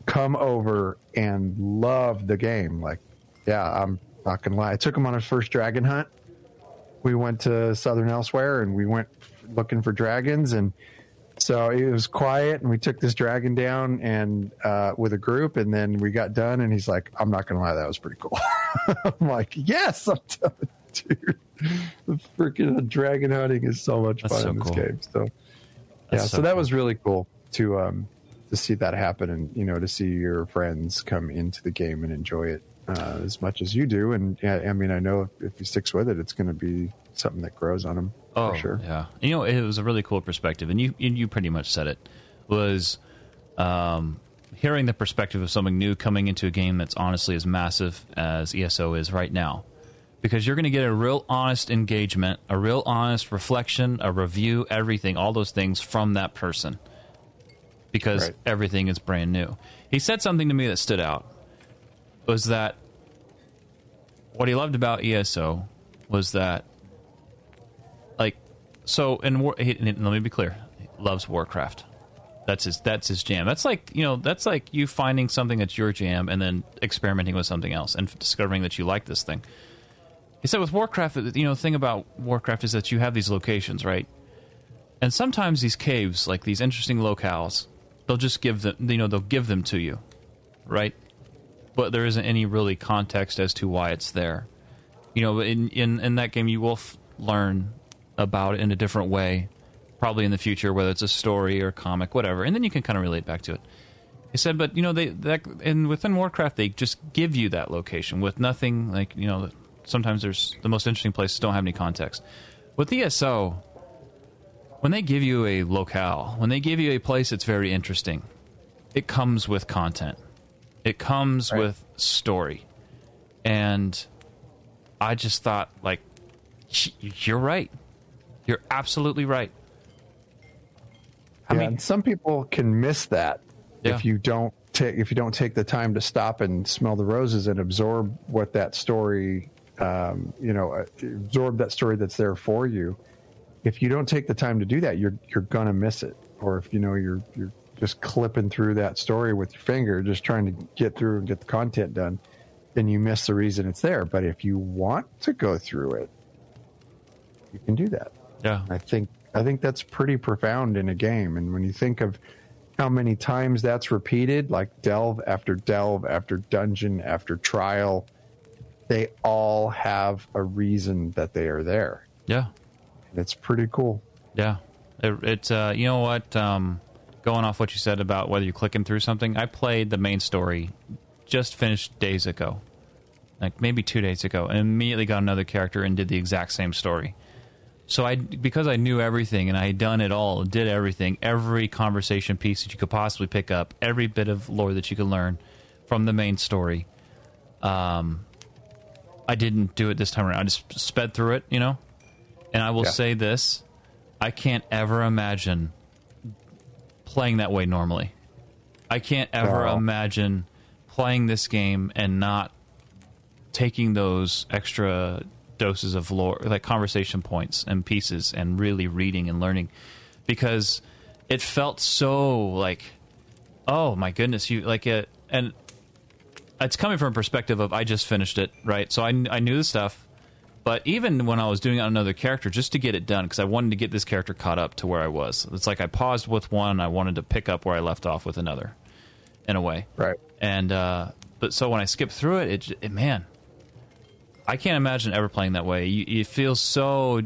come over and love the game, like, yeah, I'm not going to lie. I took him on his first dragon hunt. We went to Southern Elsewhere, and we went looking for dragons, and so it was quiet, and we took this dragon down and with a group, and then we got done, and he's like, I'm not going to lie, that was pretty cool. I'm like, yes, I'm telling you, dude. The freaking dragon hunting is so much fun in this game. So, yeah, so that was really cool to see that happen, and, you know, to see your friends come into the game and enjoy it as much as you do. And I mean, I know if he sticks with it, it's going to be something that grows on him. Oh, for sure. Yeah. You know, it was a really cool perspective, and you pretty much said it, was hearing the perspective of something new coming into a game that's honestly as massive as ESO is right now, because you're going to get a real honest engagement, a real honest reflection, a review, everything, all those things from that person, because everything is brand new. He said something to me that stood out, was that what he loved about ESO was that, like, so, and let me be clear, he loves Warcraft. That's his jam. That's like, you know, that's like you finding something that's your jam and then experimenting with something else and discovering that you like this thing. He said with Warcraft, you know, the thing about Warcraft is that you have these locations, right? And sometimes these caves, like these interesting locales, they'll just give them, you know, they'll give them to you, right? But there isn't any really context as to why it's there. You know, in that game, you will learn about it in a different way, probably in the future, whether it's a story or a comic, whatever. And then you can kind of relate back to it. He said, but, you know, and within Warcraft, they just give you that location with nothing, like, you know, sometimes there's the most interesting places don't have any context. With ESO, when they give you a locale, when they give you a place that's very interesting, it comes with content. It comes right. with story. And I just thought, like, you're right. You're absolutely right. Yeah, and some people can miss that if you don't take the time to stop and smell the roses and absorb what that story, absorb that story that's there for you. If you don't take the time to do that, you're gonna miss it. Or if you know you're just clipping through that story with your finger, just trying to get through and get the content done, then you miss the reason it's there. But if you want to go through it, you can do that. Yeah, I think that's pretty profound in a game. And when you think of how many times that's repeated, like delve after dungeon after trial, they all have a reason that they are there. Yeah, and it's pretty cool. Yeah, it's you know what? Going off what you said about whether you're clicking through something, I played the main story, just finished days ago, like maybe 2 days ago, and immediately got another character and did the exact same story. So because I knew everything and I had done it all, did everything, every conversation piece that you could possibly pick up, every bit of lore that you could learn from the main story, I didn't do it this time around. I just sped through it, you know? And I will say this, I can't ever imagine playing that way normally. I can't ever imagine playing this game and not taking those extra doses of lore, like conversation points and pieces, and really reading and learning, because it felt so like, oh my goodness, you like it. And it's coming from a perspective of I just finished it, right? So I knew the stuff, but even when I was doing it on another character just to get it done, because I wanted to get this character caught up to where I was, it's like I paused with one and I wanted to pick up where I left off with another, in a way, right? And but so when I skipped through it man, I can't imagine ever playing that way. You feel so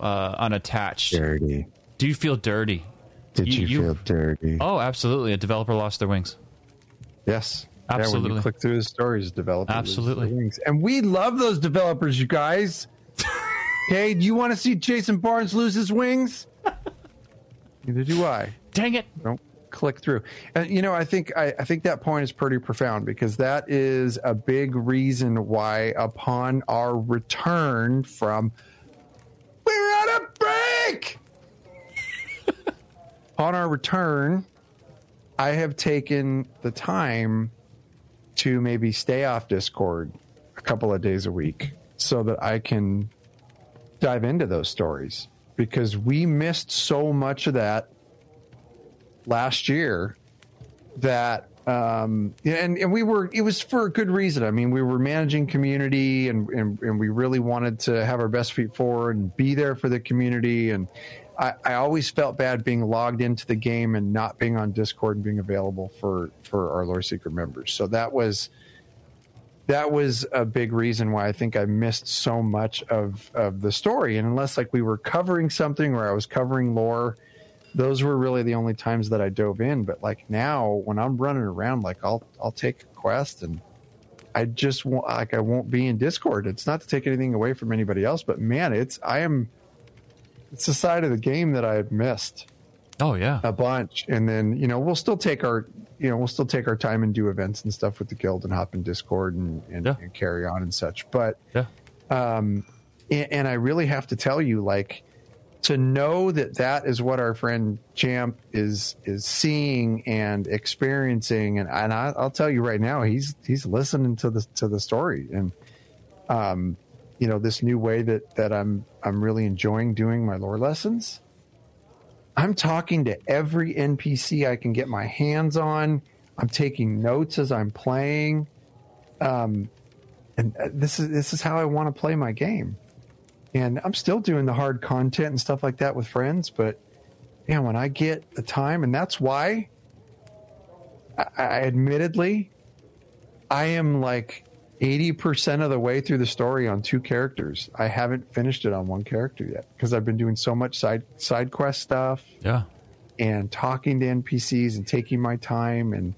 unattached. Dirty. Do you feel dirty? Did you feel dirty? Oh, absolutely. A developer lost their wings. Yes. Absolutely. Yeah, when you click through the stories, developers lose their wings. And we love those developers, you guys. Okay, do you want to see Jason Barnes lose his wings? Neither do I. Dang it. Nope. Click through. And you know, I think that point is pretty profound, because that is a big reason why upon our return from we're on a break on our return, I have taken the time to maybe stay off Discord a couple of days a week so that I can dive into those stories, because we missed so much of that last year that and we were, it was for a good reason. I mean, we were managing community and we really wanted to have our best feet forward and be there for the community. And I always felt bad being logged into the game and not being on Discord and being available for our Lore Seeker members. So that was a big reason why I think I missed so much of the story. And unless like we were covering something where I was covering lore, those were really the only times that I dove in. But like now, when I'm running around, like I'll take a quest, and I won't be in Discord. It's not to take anything away from anybody else, but man, it's the side of the game that I had missed. Oh yeah, a bunch. And then you know we'll still take our time and do events and stuff with the guild and hop in Discord and carry on and such. But and I really have to tell you, like, to know that is what our friend Champ is seeing and experiencing, and I'll tell you right now, he's listening to the story, and you know, this new way that I'm really enjoying doing my lore lessons. I'm talking to every NPC I can get my hands on. I'm taking notes as I'm playing. And this is how I want to play my game. And I'm still doing the hard content and stuff like that with friends, but yeah, when I get the time, and that's why I admittedly, I am like 80% of the way through the story on two characters. I haven't finished it on one character yet because I've been doing so much side quest stuff, yeah, and talking to NPCs and taking my time and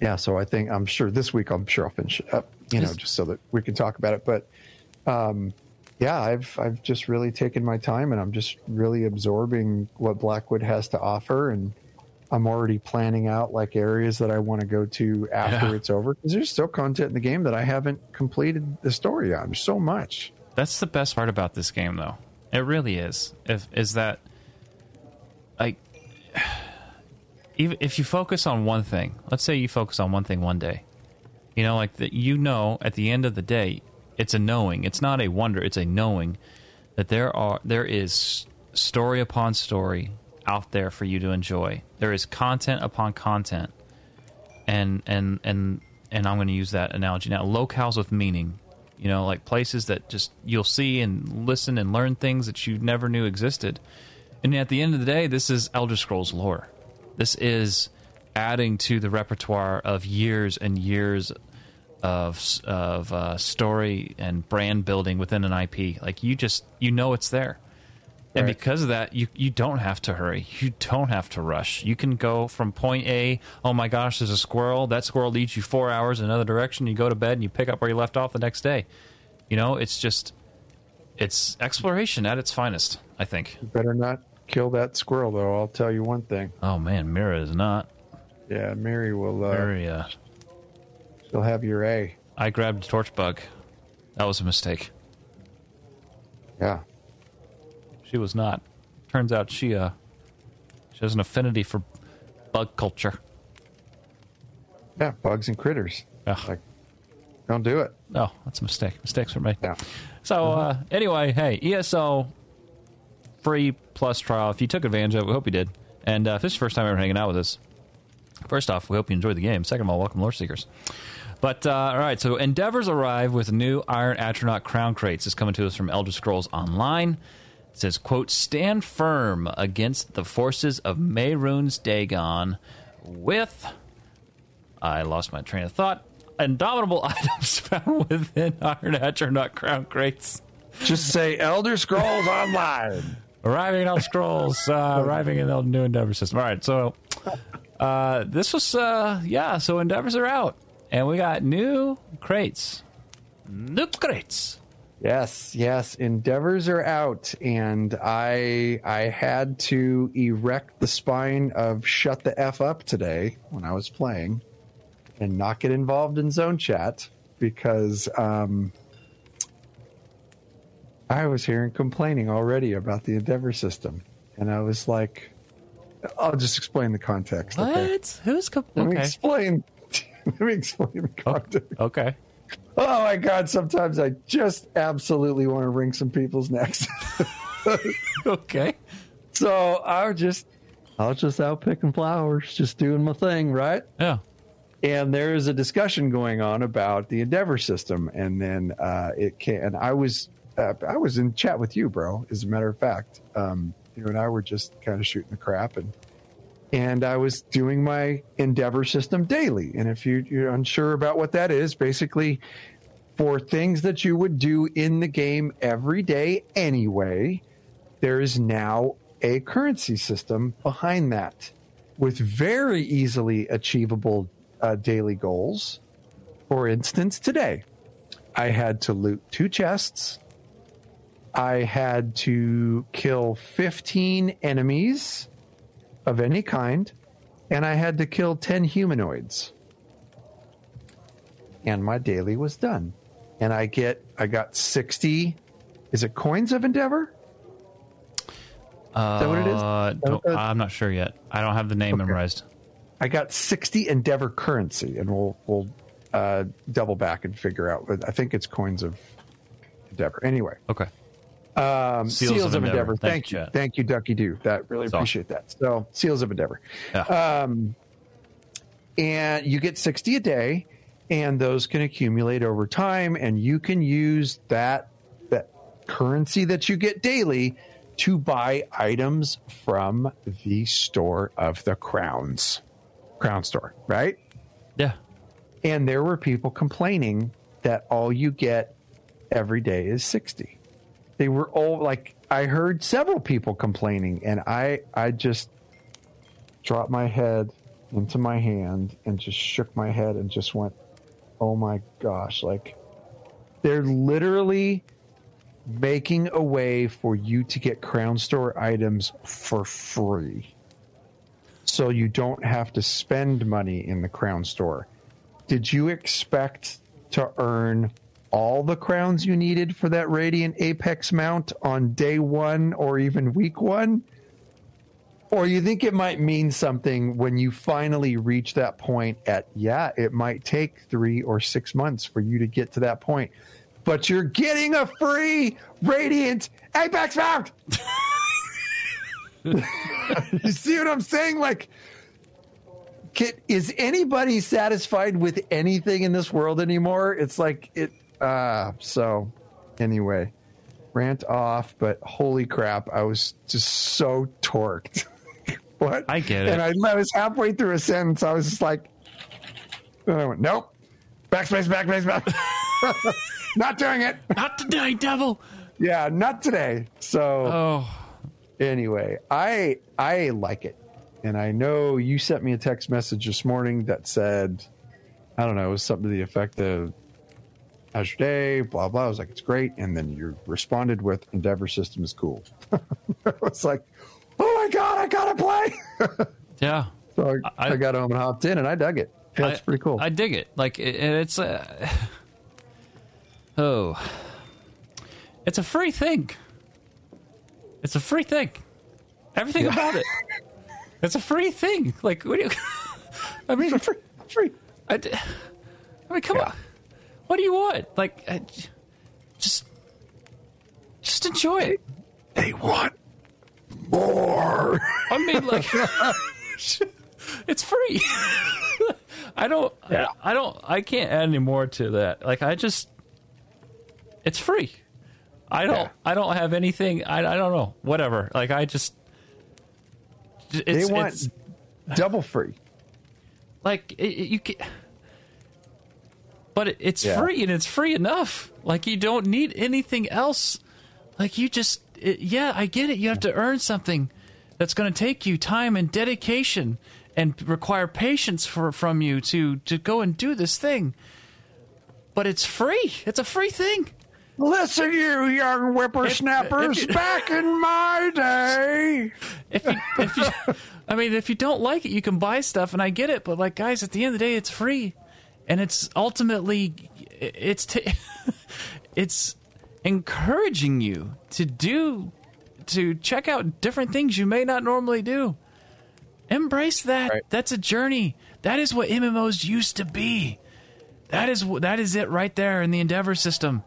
yeah. So I'm sure this week I'll finish it up, just so that we can talk about it. But yeah, I've just really taken my time and I'm just really absorbing what Blackwood has to offer, and I'm already planning out like areas that I want to go to after it's over, because there's still content in the game that I haven't completed the story on. There's so much. That's the best part about this game, though. It really is. Is that like, even if you focus on one thing, let's say you focus on one thing one day, at the end of the day, it's a knowing. It's not a wonder. It's a knowing that there is story upon story out there for you to enjoy. There is content upon content, and I'm going to use that analogy now. Locales with meaning, like places that just you'll see and listen and learn things that you never knew existed. And at the end of the day, this is Elder Scrolls lore. This is adding to the repertoire of years and years of story and brand building within an IP. Like it's there. And because of that, you don't have to hurry. You don't have to rush. You can go from point A, oh my gosh, there's a squirrel. That squirrel leads you 4 hours in another direction. You go to bed and you pick up where you left off the next day. It's exploration at its finest, I think. You better not kill that squirrel, though. I'll tell you one thing. Oh, man, Mira is not. Yeah, Mary will. She'll have your A. I grabbed a torch bug. That was a mistake. Yeah. She was not. Turns out she has an affinity for bug culture. Yeah, bugs and critters. Ugh. Like, don't do it. No, that's a mistake. Mistakes were made. Yeah. So anyway, hey, ESO free plus trial. If you took advantage of it, we hope you did. And if this is your first time ever hanging out with us, first off, we hope you enjoyed the game. Second of all, welcome, Lore Seekers. But, all right, so Endeavors arrive with new Iron Astronaut crown crates. It's coming to us from Elder Scrolls Online. It says, quote, stand firm against the forces of Mehrunes Dagon with, I lost my train of thought, indomitable items found within Iron Astronaut crown crates. Just say Elder Scrolls Online. Arriving in Elder Scrolls, arriving in the new Endeavor system. All right, so this was, so Endeavors are out. And we got new crates. New crates. Yes, Endeavors are out, and I had to erect the spine of shut the F up today when I was playing and not get involved in zone chat because I was hearing complaining already about the Endeavor system, and I was like, I'll just explain the context. What? Okay. Who's complaining? Let me explain the context. Okay. Oh my God, sometimes I just absolutely want to wring some people's necks. Okay. So I was just out picking flowers, just doing my thing, right? Yeah. And there is a discussion going on about the Endeavor system, and then I was in chat with you, bro, as a matter of fact. You and I were just kind of shooting the crap, and I was doing my Endeavor system daily. And if you're unsure about what that is, basically for things that you would do in the game every day anyway, there is now a currency system behind that with very easily achievable daily goals. For instance, today, I had to loot 2 chests. I had to kill 15 enemies of any kind, and I had to kill 10 humanoids, and my daily was done, and I got 60. Is it coins of Endeavor? Is that what it is? I'm not sure yet. I don't have the name memorized. I got 60 Endeavor currency, and we'll double back and figure out. But I think it's Coins of Endeavor. Anyway. Okay. Seals of Endeavor. Thank you. Chat. Thank you, Ducky Doo. Really appreciate that. So, Seals of Endeavor. Yeah. And you get 60 a day, and those can accumulate over time, and you can use that currency that you get daily to buy items from the store of the Crowns. Crown Store, right? Yeah. And there were people complaining that all you get every day is 60. They were all like, I heard several people complaining, and I just dropped my head into my hand and just shook my head and just went, oh my gosh, like they're literally making a way for you to get Crown Store items for free. So you don't have to spend money in the Crown Store. Did you expect to earn all the crowns you needed for that Radiant Apex mount on day one or even week one? Or you think it might mean something when you finally reach that point at, yeah, it might take 3 or 6 months for you to get to that point, but you're getting a free Radiant Apex mount. You see what I'm saying? Like, is anybody satisfied with anything in this world anymore? It's like it. So anyway, rant off. But holy crap, I was just so torqued. What? I get it. And I was halfway through a sentence. I was just like, and I went, nope. Backspace. Not doing it. Not today, devil. Yeah, not today. So anyway, I like it. And I know you sent me a text message this morning that said, I don't know, it was something to the effect of, how's your day, blah, blah. I was like, it's great. And then you responded with, Endeavor system is cool. I was like, oh my God, I got to play. Yeah. So I got home and hopped in and I dug it. That's pretty cool. I dig it. Like, it's a free thing. It's a free thing. Everything about it. It's a free thing. Like, what do you... I mean... Free. I mean, come on. What do you want? Like, just enjoy it. They want more. I mean, like... It's free. I can't add any more to that. Like, I just... It's free. I don't have anything... I don't know. Whatever. Like, I just... They want double free. Like, it's free, and it's free enough. Like, you don't need anything else. Like, you just, I get it. You have to earn something that's going to take you time and dedication and require patience from you to go and do this thing. But it's free. It's a free thing. Listen, you young whippersnappers! Back in my day, if you don't like it, you can buy stuff, and I get it. But like, guys, at the end of the day, it's free, and it's ultimately it's encouraging you to check out different things you may not normally do. Embrace that. Right. That's a journey. That is what MMOs used to be. That is it right there in the Endeavor system.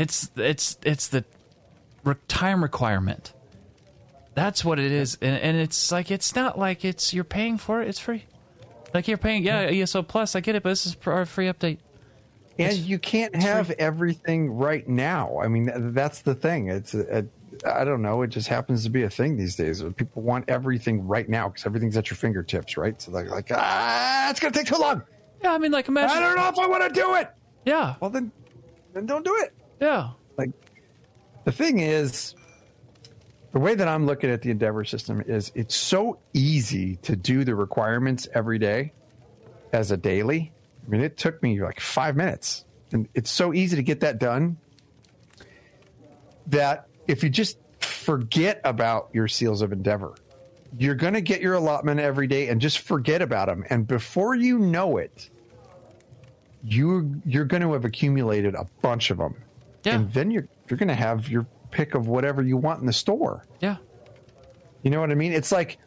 It's the time requirement. That's what it is, and it's like it's not like it's you're paying for it. It's free. Like you're paying, ESO Plus. I get it, but this is our free update. And you can't have everything right now. I mean, that's the thing. I don't know. It just happens to be a thing these days. People want everything right now because everything's at your fingertips, right? So they're like, it's gonna take too long. Yeah, I mean, like imagine. I don't know if I want to do it. Yeah. Well, then don't do it. Yeah. Like, the thing is, the way that I'm looking at the Endeavor system is it's so easy to do the requirements every day as a daily. I mean, it took me like 5 minutes. And it's so easy to get that done that if you just forget about your Seals of Endeavor, you're going to get your allotment every day and just forget about them. And before you know it, you're going to have accumulated a bunch of them. Yeah. And then you're going to have your pick of whatever you want in the store. Yeah. You know what I mean? It's like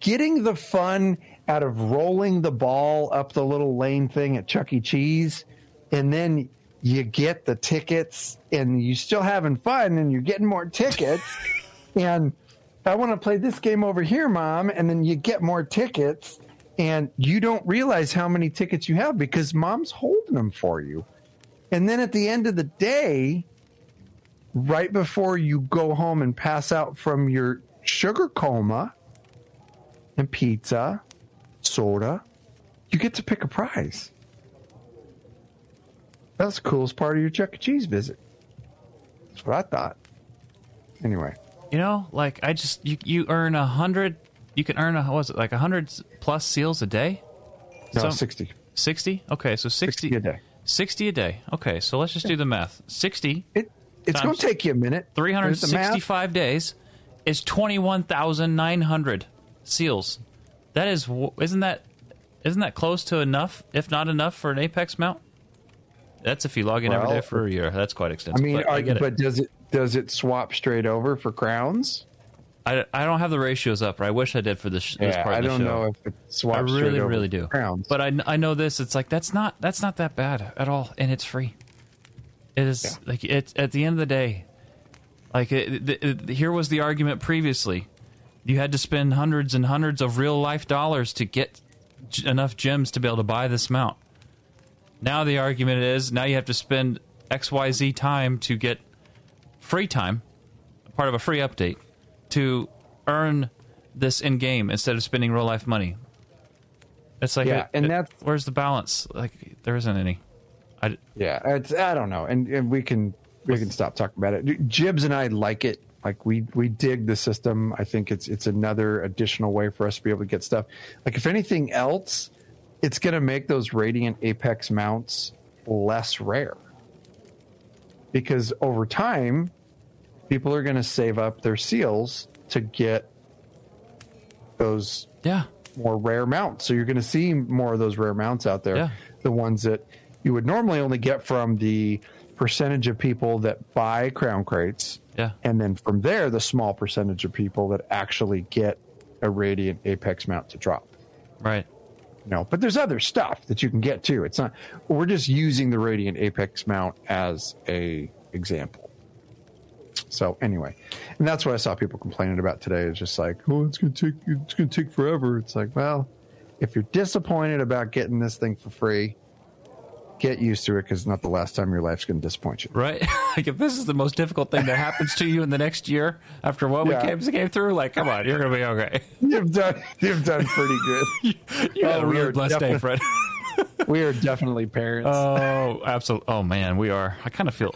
getting the fun out of rolling the ball up the little lane thing at Chuck E. Cheese, and then you get the tickets, and you're still having fun, and you're getting more tickets, and I want to play this game over here, Mom, and then you get more tickets, and you don't realize how many tickets you have because Mom's holding them for you. And then at the end of the day, right before you go home and pass out from your sugar coma and pizza, soda, you get to pick a prize. That's the coolest part of your Chuck E. Cheese visit. That's what I thought. Anyway. You know, like, I just, you earn 100, you can earn, what was it, like 100+ seals a day? No, 60. 60? Okay, so 60 a day. 60 a day. Okay, so let's just do the math. 60. It's going to take you a minute. 365 days is 21,900 seals. That is, isn't that close to enough, if not enough, for an Apex mount? That's if you log in every day for a year. That's quite extensive. I mean, but does it swap straight over for crowns? I don't have the ratios up. Or I wish I did for this part of the show. I don't know if it swaps straight over. I really do. Crowns. But I know this. It's like that's not that bad at all, and it's free. It is like it's at the end of the day. Like here was the argument previously. You had to spend hundreds and hundreds of real life dollars to get enough gems to be able to buy this mount. Now the argument is, now you have to spend XYZ time to get free time, part of a free update, to earn this in-game instead of spending real-life money. It's like, where's the balance? Like, there isn't any. I don't know. And we can stop talking about it. Jibs and I like it. Like, we dig the system. I think it's another additional way for us to be able to get stuff. Like, if anything else, it's going to make those Radiant Apex mounts less rare. Because over time, people are going to save up their seals to get those more rare mounts. So you're going to see more of those rare mounts out there. Yeah. The ones that you would normally only get from the percentage of people that buy crown crates. Yeah. And then from there, the small percentage of people that actually get a Radiant Apex mount to drop. Right. No, but there's other stuff that you can get too. It's not, we're just using the Radiant Apex mount as a example. So anyway, and that's what I saw people complaining about today. It's just like, oh, it's gonna take forever. It's like, well, if you're disappointed about getting this thing for free, get used to it, because it's not the last time your life's gonna disappoint you. Right? Like, if this is the most difficult thing that happens to you in the next year after what we came through, like, come on, you're gonna be okay. You've done pretty good. You had a really blessed day, Fred. We are definitely parents. Oh, absolutely. Oh man, we are. I kind of feel.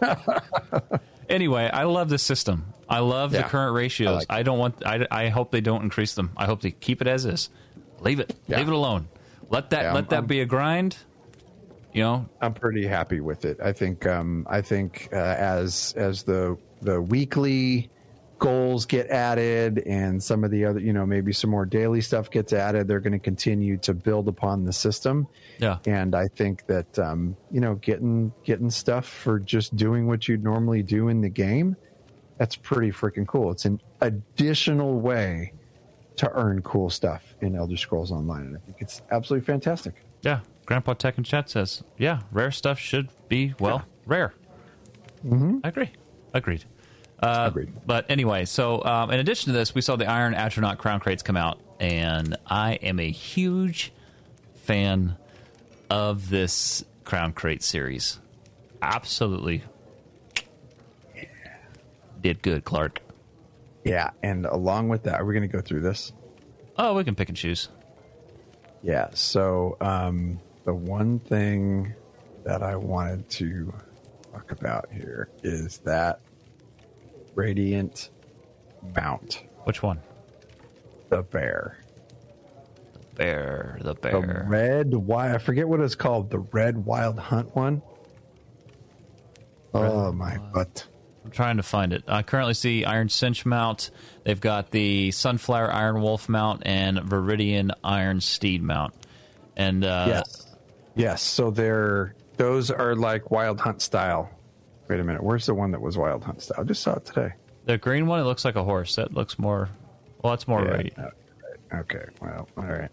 Anyway, I love this system. I love the current ratios. I hope they don't increase them. I hope they keep it as is. Leave it. Yeah. Leave it alone. Let that be a grind. You know, I'm pretty happy with it. I think as the weekly goals get added and some of the other, you know, maybe some more daily stuff gets added, they're going to continue to build upon the system. Yeah. And I think that you know, getting stuff for just doing what you'd normally do in the game, that's pretty freaking cool. It's an additional way to earn cool stuff in Elder Scrolls Online, and I think it's absolutely fantastic. Yeah. Grandpa Tech in chat says, yeah, rare stuff should be, rare. Mm-hmm. I agree. Agreed. But anyway, so in addition to this, we saw the Iron Astronaut crown crates come out, and I am a huge fan of this crown crate series. Absolutely. Yeah. Did good, Clark. Yeah, and along with that, are we going to go through this? Oh, we can pick and choose. Yeah, so the one thing that I wanted to talk about here is that Radiant mount. Which one? The bear. The red wild. I forget what it's called. The red wild hunt one. Oh my butt! I'm trying to find it. I currently see Iron Cinch mount. They've got the Sunflower Iron Wolf mount and Viridian Iron Steed mount. And yes. So those are like Wild Hunt style. Wait a minute. Where's the one that was Wild Hunt style? I just saw it today. The green one. It looks like a horse. That looks more. Well, that's more right. Okay. Well, all right.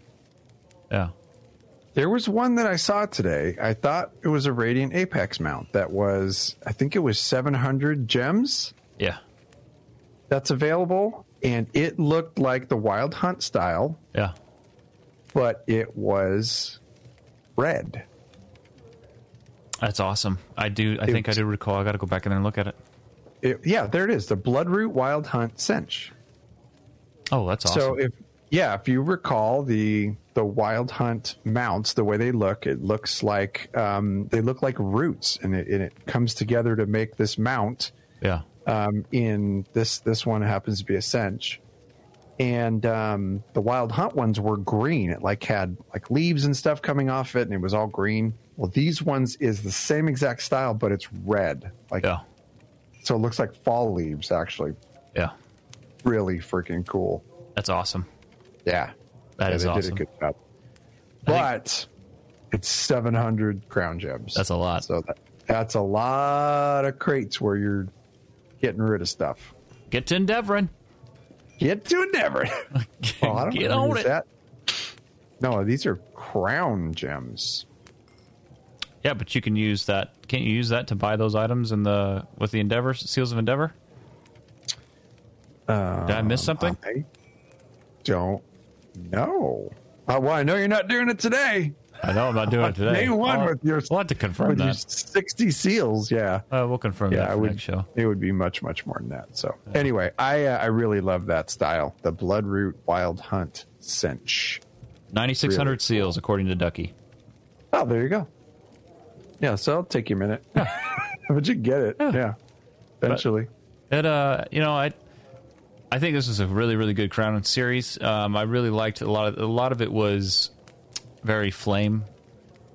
Yeah. There was one that I saw today. I thought it was a Radiant Apex mount that was, I think it was 700 gems. Yeah. That's available. And it looked like the Wild Hunt style. Yeah. But it was red. That's awesome. I think I do recall. I got to go back in there and look at it. Yeah, there it is. The Bloodroot Wild Hunt Cinch. Oh, that's awesome. So if you recall the Wild Hunt mounts, the way they look, it looks like they look like roots, and it comes together to make this mount. Yeah. In this one happens to be a cinch, and the Wild Hunt ones were green. It had leaves and stuff coming off it, and it was all green. Well, these ones is the same exact style, but it's red. So it looks like fall leaves, actually. Yeah. Really freaking cool. That's awesome. Yeah. That is awesome. They did a good job. But it's 700 crown gems. That's a lot. So that's a lot of crates where you're getting rid of stuff. Get to Endeavorin. Well, I don't Get know on it. That. No, these are crown gems. Yeah, but you can use that. Can't you use that to buy those items with the Endeavor Seals of Endeavor? Did I miss something? I don't know. I know you're not doing it today. I know I'm not doing it today. Day one with your. We'll have to confirm that. 60 seals, yeah. We'll confirm that for next show. It would be much, much more than that. So anyway, I really love that style, the Bloodroot Wild Hunt Cinch. 9,600 seals, according to Ducky. Oh, there you go. Yeah, so it'll take you a minute. But you get it. Yeah. Eventually. But, I think this was a really, really good Crown series. I really liked a lot of it was very flame,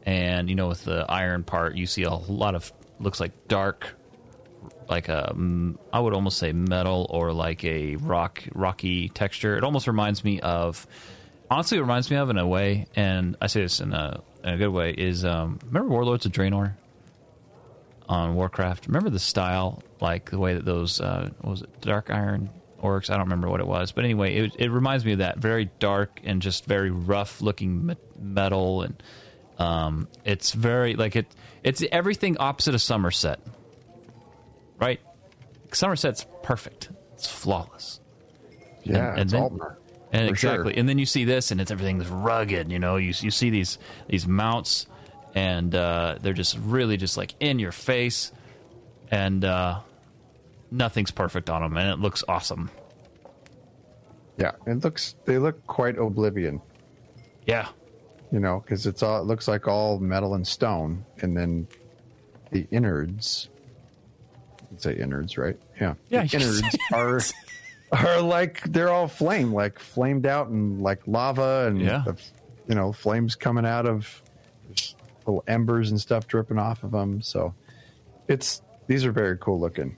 and with the iron part, you see a lot of looks like dark, like a I would almost say metal or like a rocky texture. It almost reminds me of, honestly, it reminds me of in a way, and I say this in a good way, is remember Warlords of Draenor on Warcraft? Remember the style, like the way that those what was it, dark iron orcs? I don't remember what it was, but anyway, it reminds me of that, very dark and just very rough looking metal, and it's very like it's everything opposite of Somerset, right? Somerset's perfect, it's flawless. Yeah, and it's Altmer. And exactly, sure. And then you see this, and it's everything that's rugged. You see these mounts, and they're just really just like in your face, and nothing's perfect on them, and it looks awesome. Yeah, they look quite Oblivion. Yeah, because it looks like all metal and stone, and then the innards. I'd say innards, right? Yeah, yeah. The innards are like they're all flame, like flamed out and like lava, and flames coming out of little embers and stuff dripping off of them. So these are very cool looking.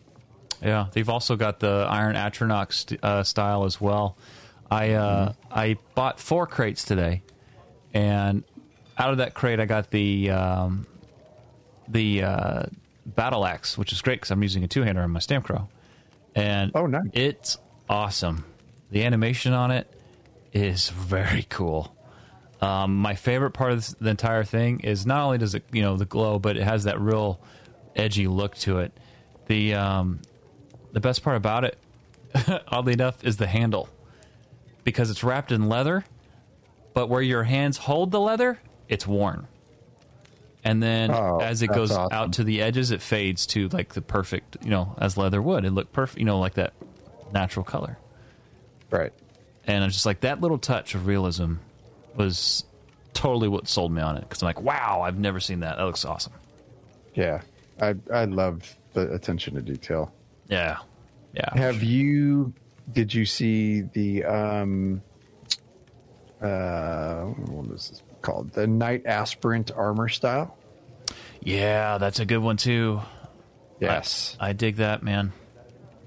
Yeah, they've also got the Iron Atronach style as well. I bought 4 crates today, and out of that crate I got the battle axe, which is great because I'm using a 2-hander on my Stamcrow, and nice. It's awesome. The animation on it is very cool. My favorite part of the entire thing is not only does it, the glow, but it has that real edgy look to it. The best part about it, oddly enough, is the handle, because it's wrapped in leather, but where your hands hold the leather, it's worn. And then as it goes out to the edges, it fades to like the perfect, as leather would. It looked perfect, like that natural color. Right. And I'm just like, that little touch of realism was totally what sold me on it, because I'm like, wow, I've never seen that. That looks awesome. Yeah. I love the attention to detail. Yeah. Yeah. Did you see the what was this called? The Knight Aspirant armor style? Yeah, that's a good one too. Yes. I dig that, man.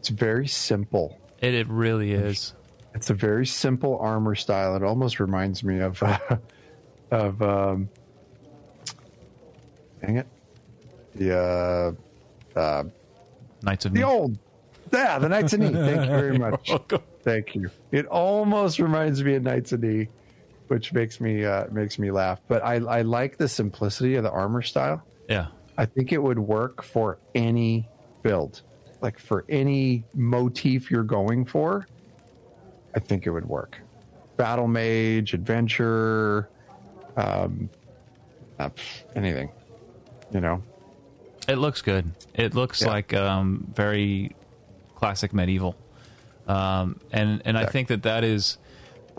It's very simple. It really is. It's a very simple armor style. It almost reminds me of dang it. The Knights of Need. The Knights of Need. Thank you very much. Thank you. It almost reminds me of Knights of Need, which makes me laugh. But I like the simplicity of the armor style. Yeah, I think it would work for any build, like for any motif you're going for. I think it would work. Battle mage, adventure, anything, you know. It looks good. It looks like very classic medieval. And I think that is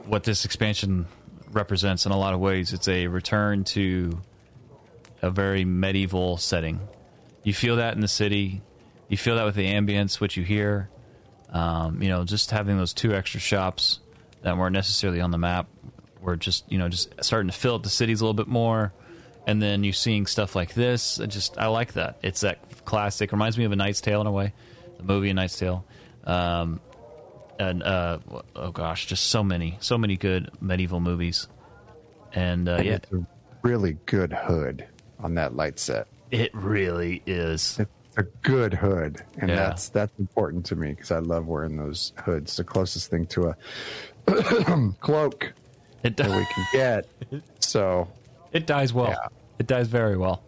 what this expansion represents in a lot of ways. It's a return to a very medieval setting. You feel that in the city. You feel that with the ambience, what you hear. You know, just having those two extra shops that weren't necessarily on the map were just, you know, just starting to fill up the cities a little bit more. And then you're seeing stuff like this. I like that. It's that classic. Reminds me of A Knight's Tale in a way. The movie A Knight's Tale. Just so many good medieval movies. And it's a really good hood on that light set. It really is. It's a good hood, and that's important to me because I love wearing those hoods. The closest thing to a cloak that we can get. So it dies well. Yeah. It dies very well.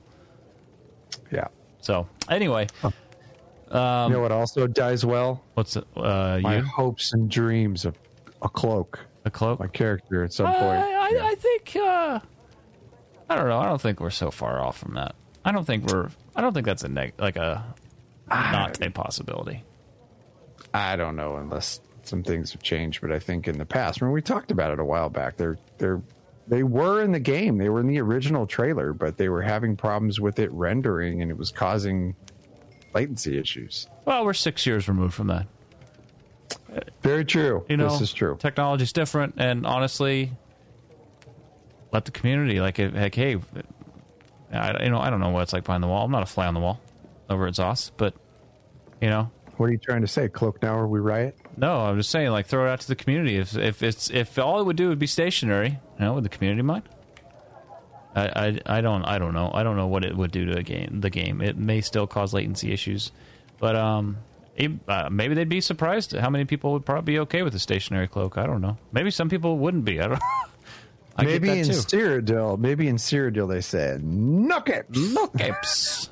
Yeah. So anyway. You know what also dies well? What's my hopes and dreams of a cloak? A cloak? My character at some point. I think I don't know. I don't think we're so far off from that. I don't think that's a possibility. I don't know unless some things have changed, but I think in the past, when we talked about it a while back, they were in the game. They were in the original trailer, but they were having problems with it rendering, and it was causing latency issues. Well, we're 6 years removed from that. Very true. You know, this is true. Technology's different, and honestly, let the community, I don't know what it's like behind the wall. I'm not a fly on the wall over at Zoss, but, you know. What are you trying to say? Cloak now or we riot? No, I'm just saying, throw it out to the community. If all it would do would be stationary, you know, would the community mind? I don't know. I don't know what it would do to the game. It may still cause latency issues, but maybe they'd be surprised at how many people would probably be okay with a stationary cloak. I don't know. Maybe some people wouldn't be. I don't know. Maybe in Cyrodiil they said, No caps.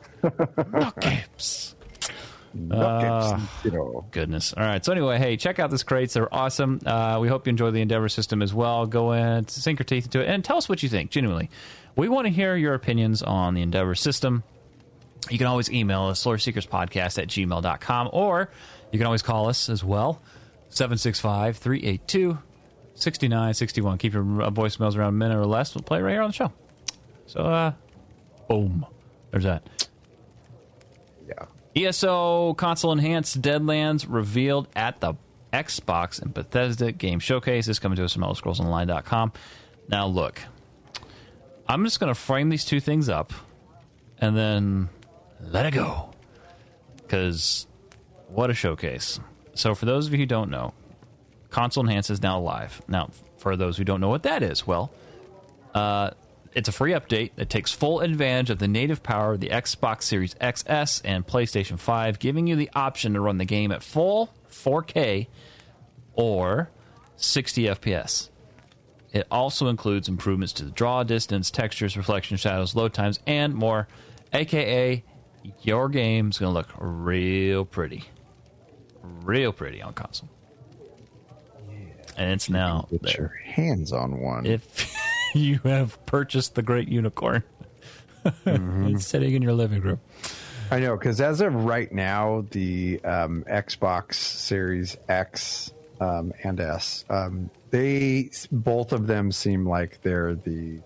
Goodness. All right. So anyway, hey, check out these crates. They're awesome. We hope you enjoy the Endeavor system as well. Go in, sink your teeth into it, and tell us what you think, genuinely. We want to hear your opinions on the Endeavor system. You can always email us, LoreSeekersPodcast@gmail.com, or you can always call us as well, 765-382-6961. Keep your voicemails around a minute or less. We'll play right here on the show. So, boom. There's that. Yeah. ESO console enhanced Deadlands revealed at the Xbox and Bethesda Game Showcase. This is coming to us from ElderScrollsOnline.com. Now, look, I'm just going to frame these two things up and then let it go, because what a showcase. So for those of you who don't know, console enhanced is now live. Now, for those who don't know what that is, well, it's a free update that takes full advantage of the native power of the Xbox Series XS and PlayStation 5, giving you the option to run the game at full 4K or 60 FPS. It also includes improvements to the draw distance, textures, reflection, shadows, load times, and more, aka your game's going to look real pretty. Real pretty on console. Yeah. And it's now there. Get your hands on one. You have purchased the Great Unicorn. Mm-hmm. It's sitting in your living room. I know, because as of right now, the Xbox Series X and S, both of them seem like they're the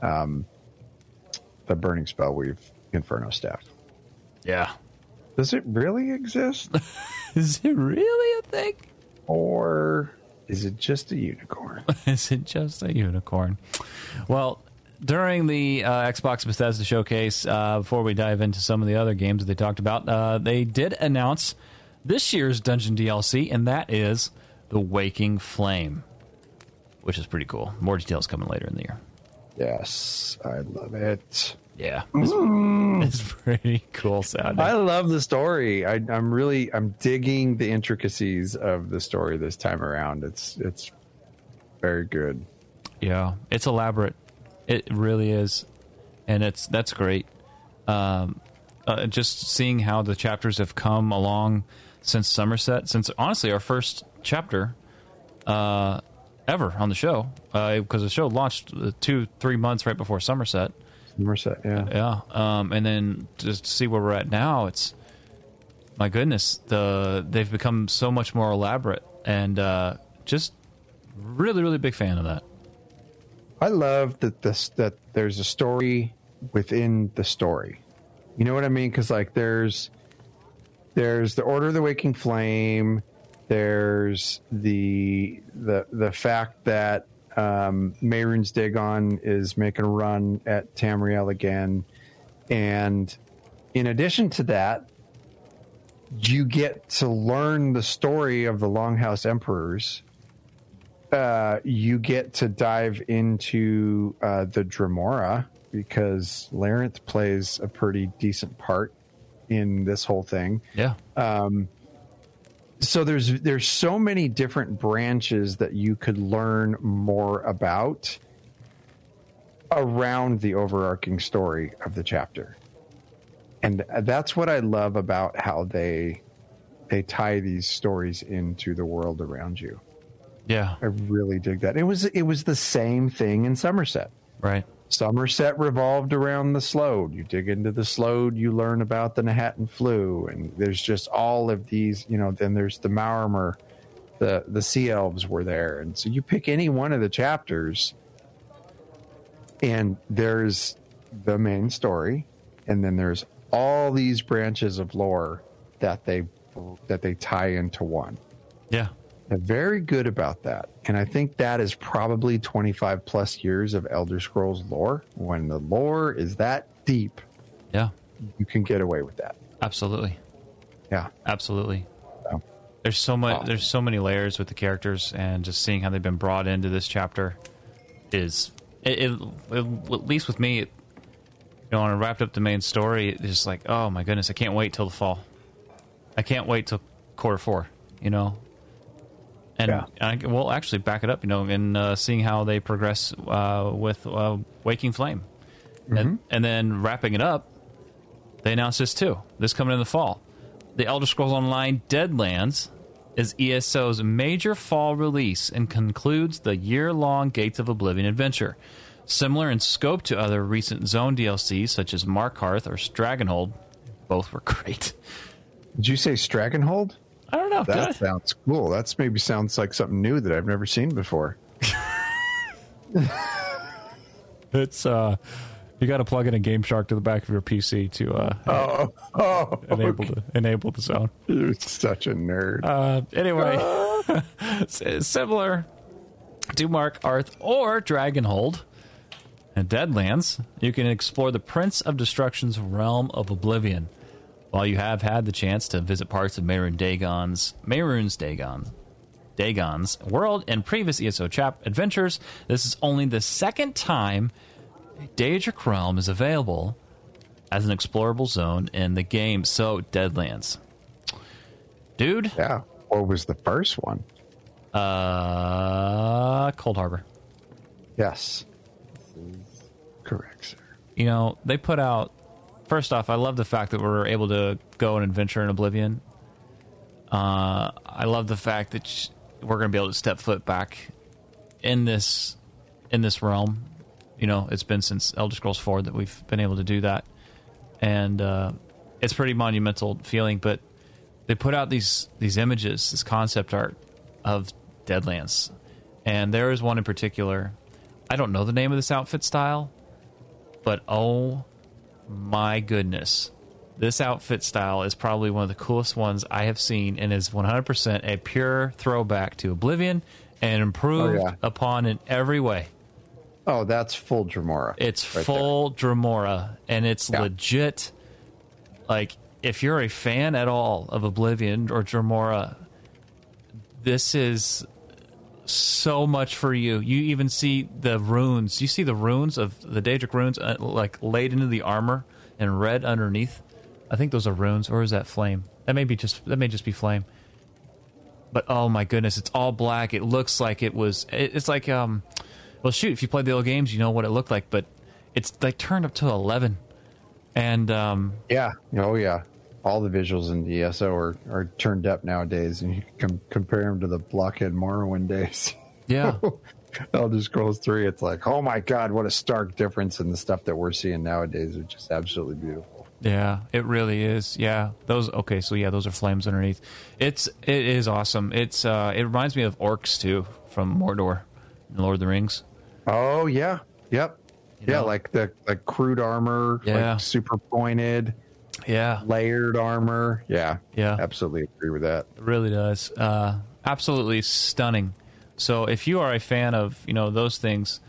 Burning Spellweave Inferno Staff. Yeah. Does it really exist? Is it really a thing? Or is it just a unicorn? Is it just a unicorn? Well, during the Xbox Bethesda showcase, before we dive into some of the other games that they talked about, they did announce this year's Dungeon DLC, and that is The Waking Flame, which is pretty cool. More details coming later in the year. Yes, I love it. Yeah, it's pretty cool sounding. I love the story. I'm digging the intricacies of the story this time around. It's very good. Yeah, it's elaborate. It really is, and that's great. Just seeing how the chapters have come along since Somerset, since honestly our first chapter ever on the show, because the show launched 2-3 months right before Somerset. Somerset, yeah, yeah. And then just to see where we're at now, it's my goodness, they've become so much more elaborate, and just really, really big fan of that. I love that there's a story within the story. You know what I mean? Because like there's the Order of the Waking Flame. There's the fact that Mehrunes Dagon is making a run at Tamriel again, and in addition to that, you get to learn the story of the Longhouse Emperors. You get to dive into the Dremora, because Larenth plays a pretty decent part in this whole thing. Yeah. So there's so many different branches that you could learn more about around the overarching story of the chapter, and that's what I love about how they tie these stories into the world around you. Yeah, I really dig that. It was the same thing in Somerset. Right. Somerset revolved around the Slode. You dig into the Slode, you learn about the Nahatn Flu, and there's just all of these, you know, then there's the Mauremr, the Sea Elves were there. And so you pick any one of the chapters, and there's the main story, and then there's all these branches of lore that they tie into one. Yeah. They're very good about that, and I think that is probably 25 plus years of Elder Scrolls lore. When the lore is that deep, yeah, you can get away with that. Absolutely, yeah, absolutely. So, there's so much. Oh. There's so many layers with the characters, and just seeing how they've been brought into this chapter is, at least with me, you know, when I wrapped up the main story, it's just like, oh my goodness, I can't wait till the fall. I can't wait till quarter 4. You know. And yeah. We'll actually back it up, you know, and seeing how they progress with Waking Flame. Mm-hmm. And then wrapping it up, they announced this too. This coming in the fall. The Elder Scrolls Online Deadlands is ESO's major fall release and concludes the year-long Gates of Oblivion adventure. Similar in scope to other recent Zone DLCs such as Markarth or Stragonhold. Both were great. Did you say Stragonhold? I don't know. That sounds cool. That's maybe sounds like something new that I've never seen before. It's you got to plug in a Game Shark to the back of your PC to enable the zone. You're such a nerd. Anyway, similar to Markarth or Dragonhold and Deadlands, you can explore the Prince of Destruction's realm of Oblivion. While you have had the chance to visit parts of Mehrunes Dagon's world in previous ESO chap adventures, this is only the second time Daedric Realm is available as an explorable zone in the game. So, Deadlands. Dude. Yeah. What was the first one? Cold Harbor. Yes. Correct, sir. You know, they put out... First off, I love the fact that we're able to go and adventure in Oblivion. I love the fact that we're going to be able to step foot back in this realm. You know, it's been since Elder Scrolls 4 that we've been able to do that. And it's pretty monumental feeling, but they put out these images, this concept art of Deadlands. And there is one in particular. I don't know the name of this outfit style, but oh... my goodness, this outfit style is probably one of the coolest ones I have seen, and is 100% a pure throwback to Oblivion and improved upon in every way. Oh, that's full Dremora. It's right full there. Dremora, and it's legit. Like, if you're a fan at all of Oblivion or Dremora, this is so much for you. You even see the runes. You see the runes of the Daedric runes, like laid into the armor and red underneath. I think those are runes, or is that flame? That may just be flame. But oh my goodness, it's all black. It looks like it's like well, shoot, if you played the old games, you know what it looked like, but it's like turned up to 11. And yeah, oh yeah, all the visuals in the ESO are turned up nowadays, and you can compare them to the blockhead Morrowind days. Yeah. Elder Scrolls 3, it's like, oh my god, what a stark difference in the stuff that we're seeing nowadays, which is absolutely beautiful. Yeah, it really is. Yeah, those, okay, so yeah, those are flames underneath. It is awesome. It's it reminds me of orcs too, from Mordor and Lord of the Rings. Oh yeah, yep. You know? Like the crude armor, like super pointed, layered armor. Yeah, absolutely agree with that. It really does. Absolutely stunning. So if you are a fan of, you know, those things,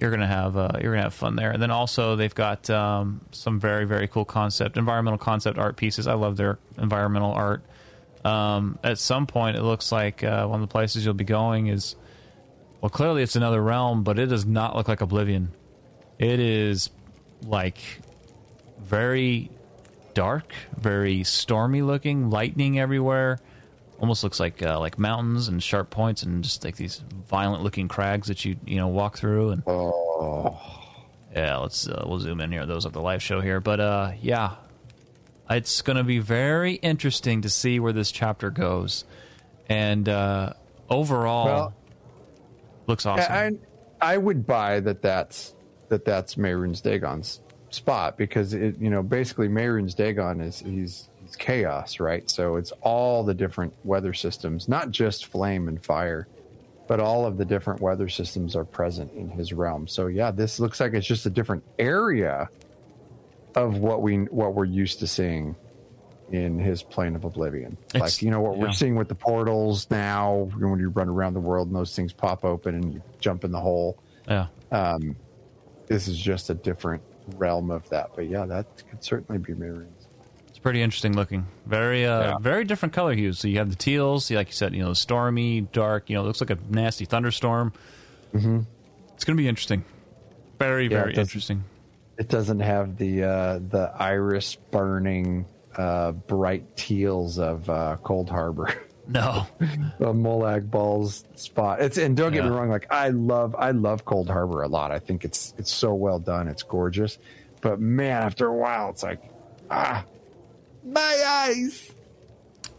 you're gonna have fun there. And then also they've got some very, very cool environmental concept art pieces. I love their environmental art. At some point, it looks like one of the places you'll be going is. Well, clearly it's another realm, but it does not look like Oblivion. It is, like, very dark, very stormy-looking, lightning everywhere. Almost looks like mountains and sharp points and just, like, these violent-looking crags that you know, walk through. And yeah, we'll zoom in here. Those are the live show here. But, yeah, it's going to be very interesting to see where this chapter goes. And overall... Well, looks awesome. I would buy that's Mehrunes Dagon's spot, because it, you know, basically Mehrunes Dagon is he's chaos, right? So it's all the different weather systems, not just flame and fire, but all of the different weather systems are present in his realm. So yeah, this looks like it's just a different area of what we're used to seeing in his plane of Oblivion. Like, you know, what we're seeing with the portals now, when you run around the world and those things pop open and you jump in the hole. Yeah. This is just a different realm of that. But yeah, that could certainly be Mehrunes. It's pretty interesting looking. Very very different color hues. So you have the teals, like you said, you know, stormy, dark, you know, it looks like a nasty thunderstorm. Mm-hmm. It's going to be interesting. Very, very interesting. It doesn't have the iris burning bright teals of Cold Harbor. No. The Molag Balls spot. And don't get me wrong, like I love Cold Harbor a lot. I think it's so well done, it's gorgeous. But man, after a while it's like, my eyes.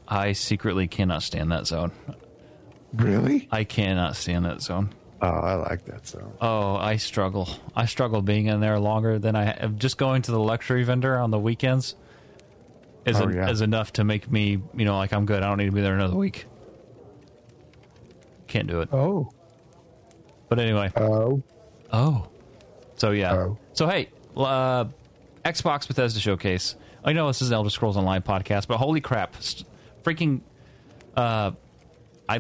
I secretly cannot stand that zone. Really? I cannot stand that zone. Oh, I like that zone. Oh, I struggle. I struggle being in there longer than just going to the luxury vendor on the weekends. Is enough to make me, you know, like, I'm good. I don't need to be there another week. Can't do it. Oh. But anyway. Oh. So, yeah. So, hey, Xbox Bethesda Showcase. I know this is an Elder Scrolls Online podcast, but holy crap. Freaking, I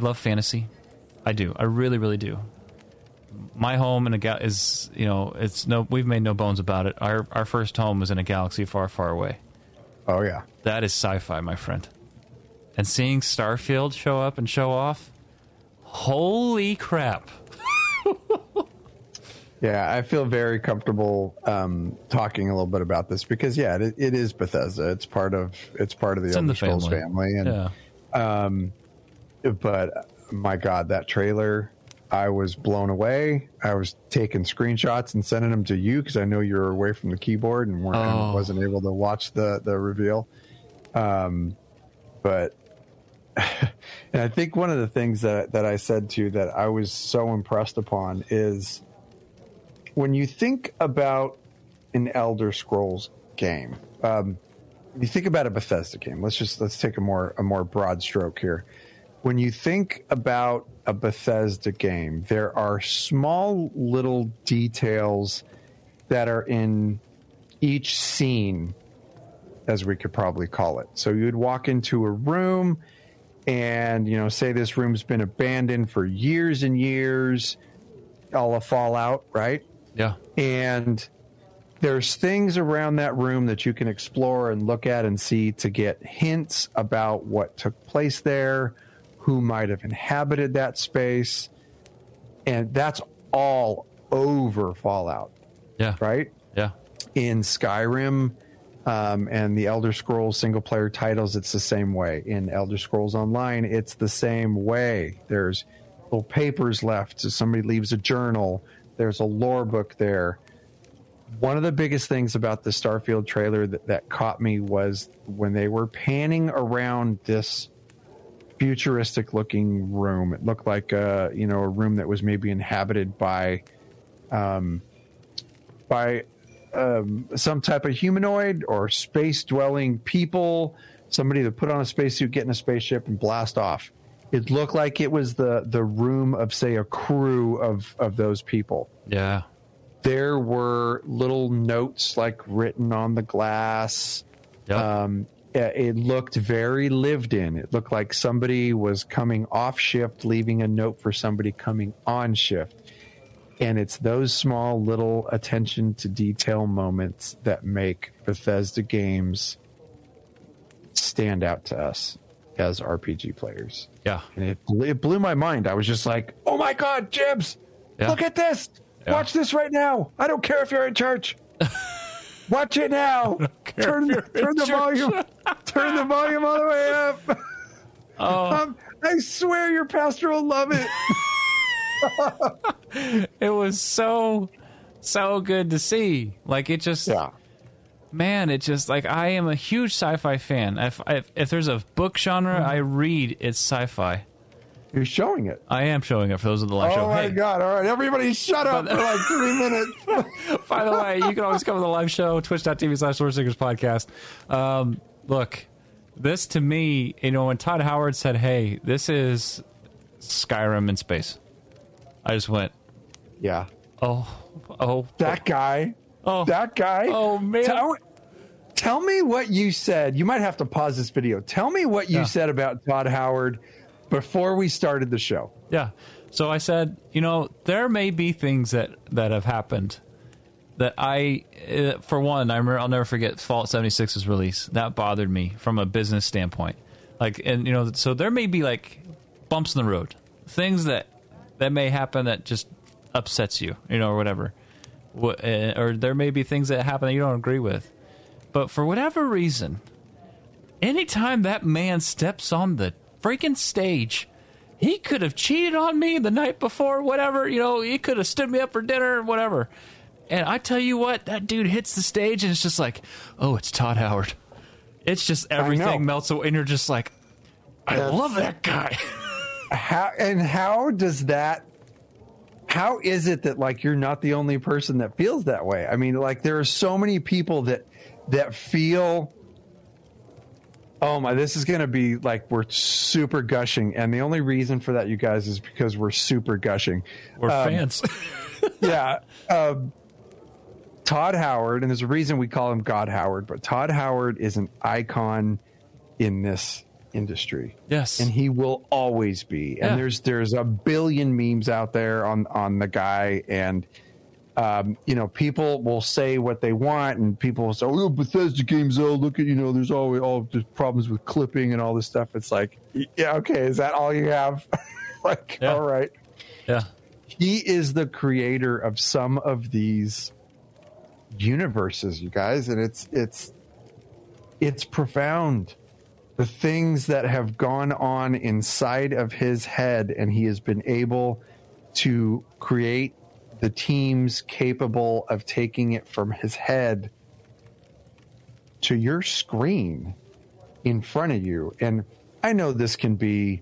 love fantasy. I do. I really, really do. My home in is, you know, we've made no bones about it. Our first home was in a galaxy far, far away. Oh, yeah. That is sci-fi, my friend. And seeing Starfield show up and show off, holy crap. Yeah, I feel very comfortable talking a little bit about this because, yeah, it is Bethesda. It's part of the Elder Scrolls family. But, my God, that trailer, I was blown away. I was taking screenshots and sending them to you because I know you were away from the keyboard and wasn't able to watch the reveal. But and I think one of the things that I said to you that I was so impressed upon is when you think about an Elder Scrolls game, you think about a Bethesda game. Let's take a more broad stroke here. When you think about a Bethesda game, there are small little details that are in each scene, as we could probably call it. So you'd walk into a room and, you know, say this room's been abandoned for years and years, all a Fallout, right? Yeah. And there's things around that room that you can explore and look at and see to get hints about what took place there, who might have inhabited that space, and that's all over Fallout. Yeah. Right? Yeah. In Skyrim and the Elder Scrolls single-player titles, it's the same way. In Elder Scrolls Online, it's the same way. There's little papers left. So somebody leaves a journal. There's a lore book there. One of the biggest things about the Starfield trailer that caught me was when they were panning around this futuristic looking room. It looked like a room that was maybe inhabited by some type of humanoid or space dwelling people, somebody that put on a spacesuit, get in a spaceship and blast off. It looked like it was the room of, say, a crew of those people. Yeah. There were little notes like written on the glass. Yep. It looked very lived in. It looked like somebody was coming off shift, leaving a note for somebody coming on shift. And it's those small little attention to detail moments that make Bethesda games stand out to us as RPG players. Yeah. And it blew my mind. I was just like, oh my God, Jibs, Look at this. Yeah. Watch this right now. I don't care if you're in church. Watch it now. Turn the volume. Turn the volume all the way up. Oh. I swear your pastor will love it. It was so good to see. Like, it just, man, it just, like, I am a huge sci-fi fan. If there's a book genre I read, it's sci-fi. You're showing it. I am showing it for those of the live show. Oh, my God. All right. Everybody shut up for like 3 minutes. By the way, you can always come to the live show, twitch.tv/LoreSeekersPodcast. Look, this to me, when Todd Howard said, hey, this is Skyrim in space, I just went, yeah. Oh. That guy. Oh. That guy. Oh, man. Tell me what you said. You might have to pause this video. Tell me what you said about Todd Howard before we started the show. Yeah. So I said, there may be things that have happened that for one, I'll never forget Fallout 76's release. That bothered me from a business standpoint. Like, and, so there may be, like, bumps in the road, things that may happen that just upsets you, or whatever. Or there may be things that happen that you don't agree with. But for whatever reason, anytime that man steps on the freaking stage, he could have cheated on me the night before, whatever. He could have stood me up for dinner, whatever. And I tell you what, that dude hits the stage and it's just like, oh, it's Todd Howard. It's just everything melts away. And you're just like, I love that guy. How is it that, like, you're not the only person that feels that way? I mean, like, there are so many people that feel, oh my, this is going to be like, we're super gushing. And the only reason for that, you guys, is because we're super gushing. We're fans. Yeah. Todd Howard, and there's a reason we call him God Howard, but Todd Howard is an icon in this industry. Yes. And he will always be. And there's a billion memes out there on the guy, and people will say what they want, and people will say, oh, Bethesda games, oh, look at, there's always all the problems with clipping and all this stuff. It's like, yeah, okay, is that all you have? Like, all right. Yeah. He is the creator of some of these universes, you guys, and it's profound. The things that have gone on inside of his head, and he has been able to create the teams capable of taking it from his head to your screen in front of you. And I know this can be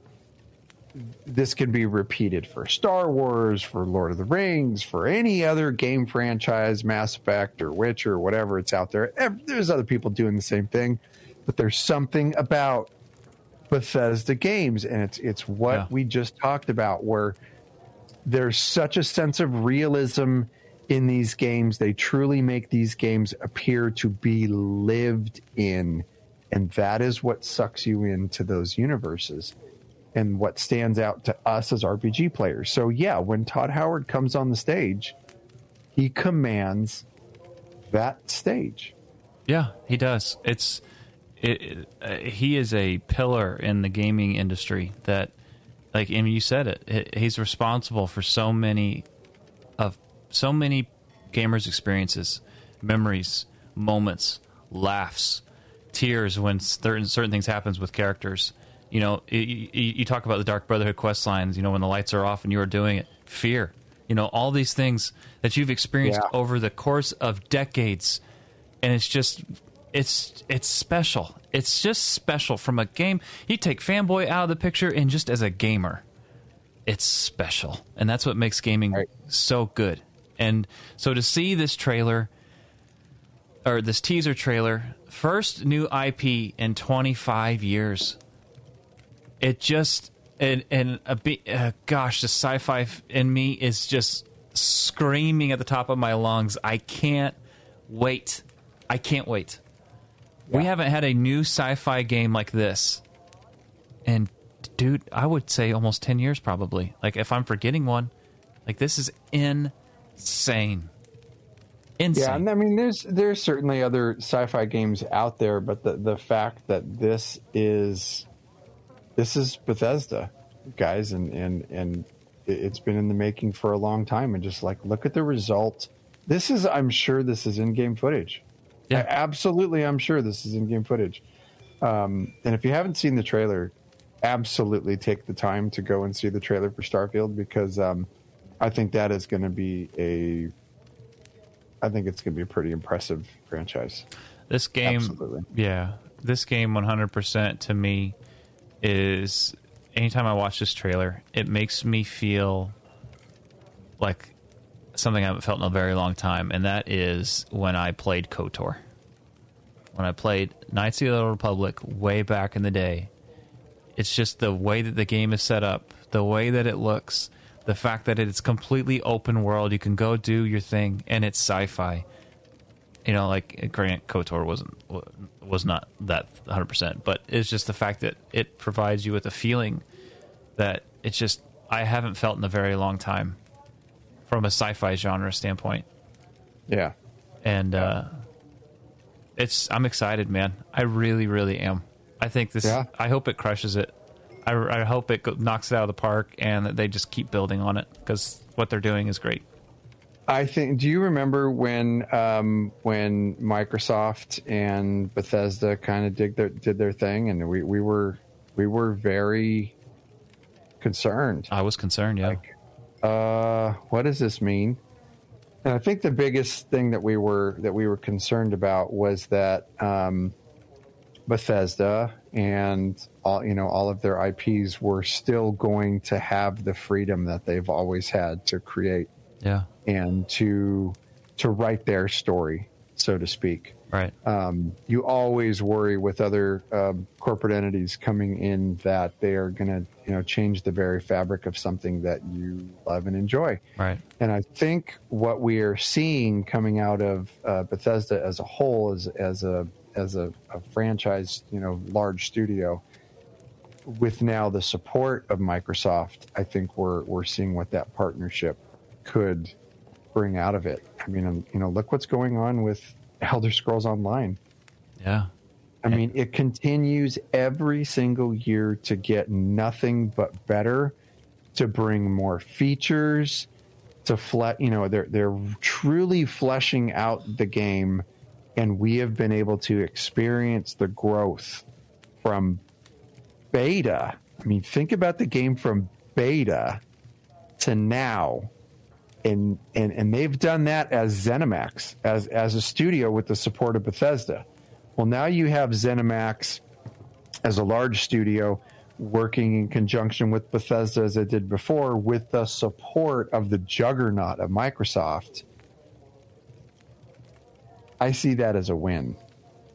repeated for Star Wars, for Lord of the Rings, for any other game franchise, Mass Effect or Witcher, whatever, it's out there. There's other people doing the same thing. But there's something about Bethesda games, and it's what we just talked about, where there's such a sense of realism in these games. They truly make these games appear to be lived in, and that is what sucks you into those universes and what stands out to us as RPG players. So, yeah, when Todd Howard comes on the stage, he commands that stage. Yeah, he does. He is a pillar in the gaming industry that, like, and you said it, he's responsible for so many gamers' experiences, memories, moments, laughs, tears when certain things happens with characters. you know, you talk about the Dark Brotherhood quest lines, you know, when the lights are off and you are doing it, fear, you know, all these things that you've experienced over the course of decades. And it's just, it's special. It's just special from a game. You take fanboy out of the picture and just as a gamer, it's special. And that's what makes gaming so good. And so to see this trailer or this teaser trailer, first new IP in 25 years. It just, gosh, the sci-fi in me is just screaming at the top of my lungs. I can't wait. I can't wait. Yeah. We haven't had a new sci-fi game like this. And dude, I would say almost 10 years probably. Like if I'm forgetting one, like this is insane. Yeah, and I mean, there's certainly other sci-fi games out there, but the fact that this is Bethesda, guys, and it's been in the making for a long time, and just like look at the result. I'm sure this is in-game footage. Yeah. Absolutely, I'm sure this is in-game footage. And if you haven't seen the trailer, absolutely take the time to go and see the trailer for Starfield, because I think that is going to be a pretty impressive franchise. This game, absolutely. Yeah, this game 100% to me is, anytime I watch this trailer, it makes me feel like something I haven't felt in a very long time, and that is when I played KOTOR. When I played Knights of the Old Republic way back in the day. It's just the way that the game is set up, the way that it looks, the fact that it's completely open world, you can go do your thing, and it's sci-fi. You know, like, granted, KOTOR was not that 100%, but it's just the fact that it provides you with a feeling that it's just, I haven't felt in a very long time from a sci-fi genre standpoint. Yeah. And I'm excited, man. I really, really am. I think this, I hope it crushes it. I hope it knocks it out of the park, and that they just keep building on it, because what they're doing is great. I think. Do you remember when Microsoft and Bethesda kind of did their thing, and we were very concerned. I was concerned, yeah. Like, what does this mean? And I think the biggest thing that we were concerned about was that Bethesda and all of their IPs were still going to have the freedom that they've always had to create, and to write their story, so to speak. Right. You always worry with other corporate entities coming in that they are going to, change the very fabric of something that you love and enjoy. Right. And I think what we are seeing coming out of Bethesda as a whole, as a franchise, large studio, with now the support of Microsoft, I think we're seeing what that partnership could bring out of it. I mean, look what's going on with Elder Scrolls Online. Yeah. I mean, it continues every single year to get nothing but better, to bring more features, to they're truly fleshing out the game, and we have been able to experience the growth from beta. I mean, think about the game from beta to now. And they've done that as ZeniMax, as a studio with the support of Bethesda. Well, now you have ZeniMax as a large studio working in conjunction with Bethesda, as it did before, with the support of the juggernaut of Microsoft. I see that as a win.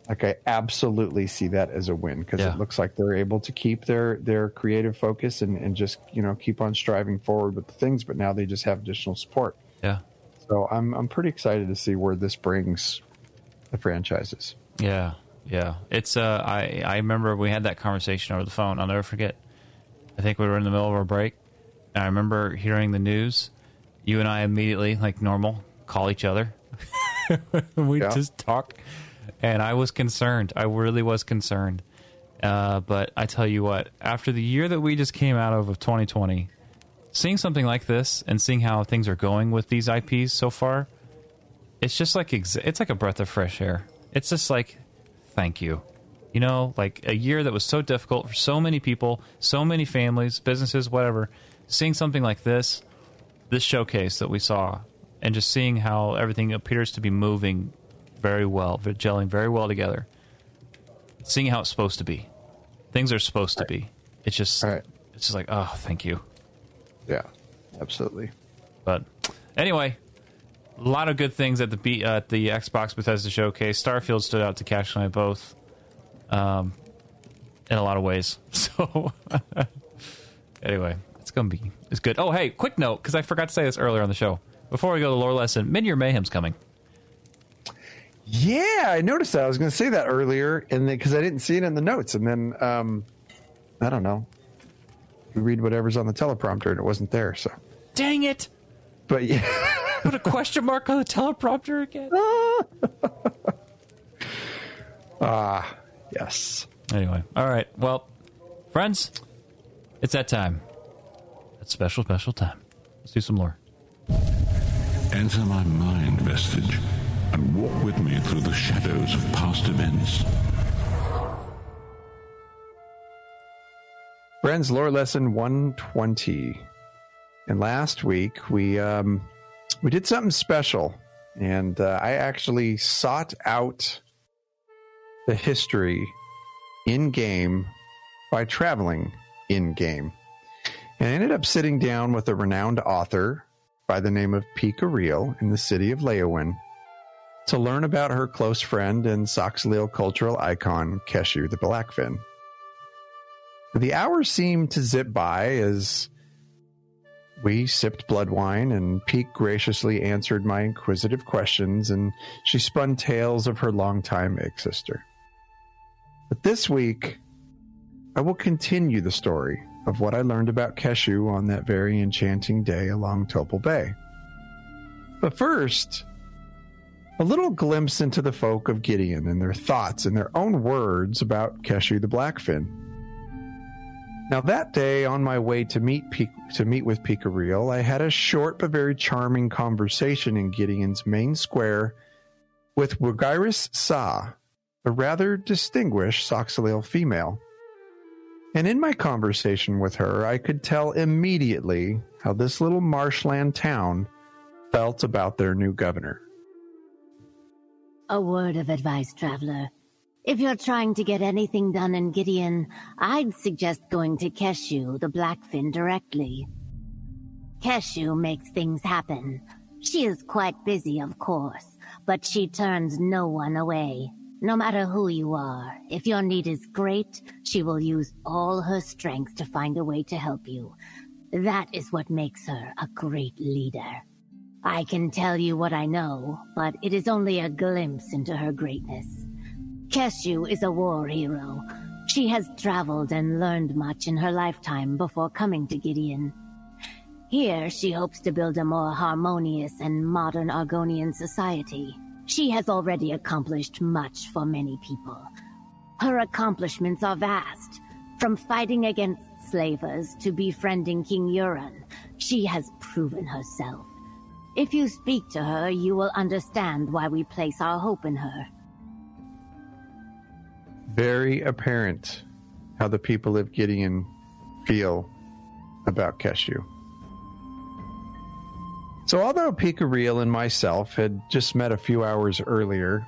Like, I absolutely see that as a win, because it looks like they're able to keep their creative focus and just, keep on striving forward with the things, but now they just have additional support. Yeah. So I'm pretty excited to see where this brings the franchises. Yeah. Yeah. It's I remember we had that conversation over the phone. I'll never forget. I think we were in the middle of our break, and I remember hearing the news. You and I immediately, like normal, call each other. We just talk. And I was concerned. I really was concerned. But I tell you what, after the year that we just came out of 2020, seeing something like this and seeing how things are going with these IPs so far, it's just like, it's like a breath of fresh air. It's just like, thank you. You know, like a year that was so difficult for so many people, so many families, businesses, whatever. Seeing something like this showcase that we saw, and just seeing how everything appears to be moving very well, gelling very well together. Seeing how it's supposed to be. Things are supposed to be. It's just, it's just like, oh, thank you. Yeah, absolutely. But anyway, a lot of good things at the Xbox Bethesda showcase. Starfield stood out to Cash and I both, in a lot of ways. So anyway, it's good. Oh, hey, quick note, because I forgot to say this earlier on the show. Before we go to the lore lesson, Midyear Mayhem's coming. Yeah, I noticed that. I was going to say that earlier, and because I didn't see it in the notes, and then I don't know. You read whatever's on the teleprompter, and it wasn't there. So dang it! But yeah, put a question mark on the teleprompter again. Ah, yes. Anyway, all right. Well, friends, it's that time. That special, special time. Let's do some lore. Enter my mind vestige and walk with me through the shadows of past events. Friends, lore lesson 120. And last week we did something special, and I actually sought out the history in game by traveling in game, and I ended up sitting down with a renowned author by the name of P. Careel in the city of Leowen to learn about her close friend and Soxhleal cultural icon, Kheshu the Blackfin. The hours seemed to zip by as we sipped blood wine, and Peak graciously answered my inquisitive questions, and she spun tales of her longtime ex-sister. But this week, I will continue the story of what I learned about Kheshu on that very enchanting day along Topol Bay. But first, a little glimpse into the folk of Gideon and their thoughts and their own words about Kheshu the Blackfin. Now that day, on my way to meet with P. Careel, I had a short but very charming conversation in Gideon's main square with Wagairis Sa, a rather distinguished Soxhleal female. And in my conversation with her, I could tell immediately how this little marshland town felt about their new governor. A word of advice, traveler. If you're trying to get anything done in Gideon, I'd suggest going to Kheshu the Blackfin directly. Kheshu makes things happen. She is quite busy, of course, but she turns no one away. No matter who you are, if your need is great, she will use all her strength to find a way to help you. That is what makes her a great leader. I can tell you what I know, but it is only a glimpse into her greatness. Kheshu is a war hero. She has traveled and learned much in her lifetime before coming to Gideon. Here, she hopes to build a more harmonious and modern Argonian society. She has already accomplished much for many people. Her accomplishments are vast. From fighting against slavers to befriending King Euron, she has proven herself. If you speak to her, you will understand why we place our hope in her. Very apparent how the people of Gideon feel about Kheshu. So although P. Careel and myself had just met a few hours earlier,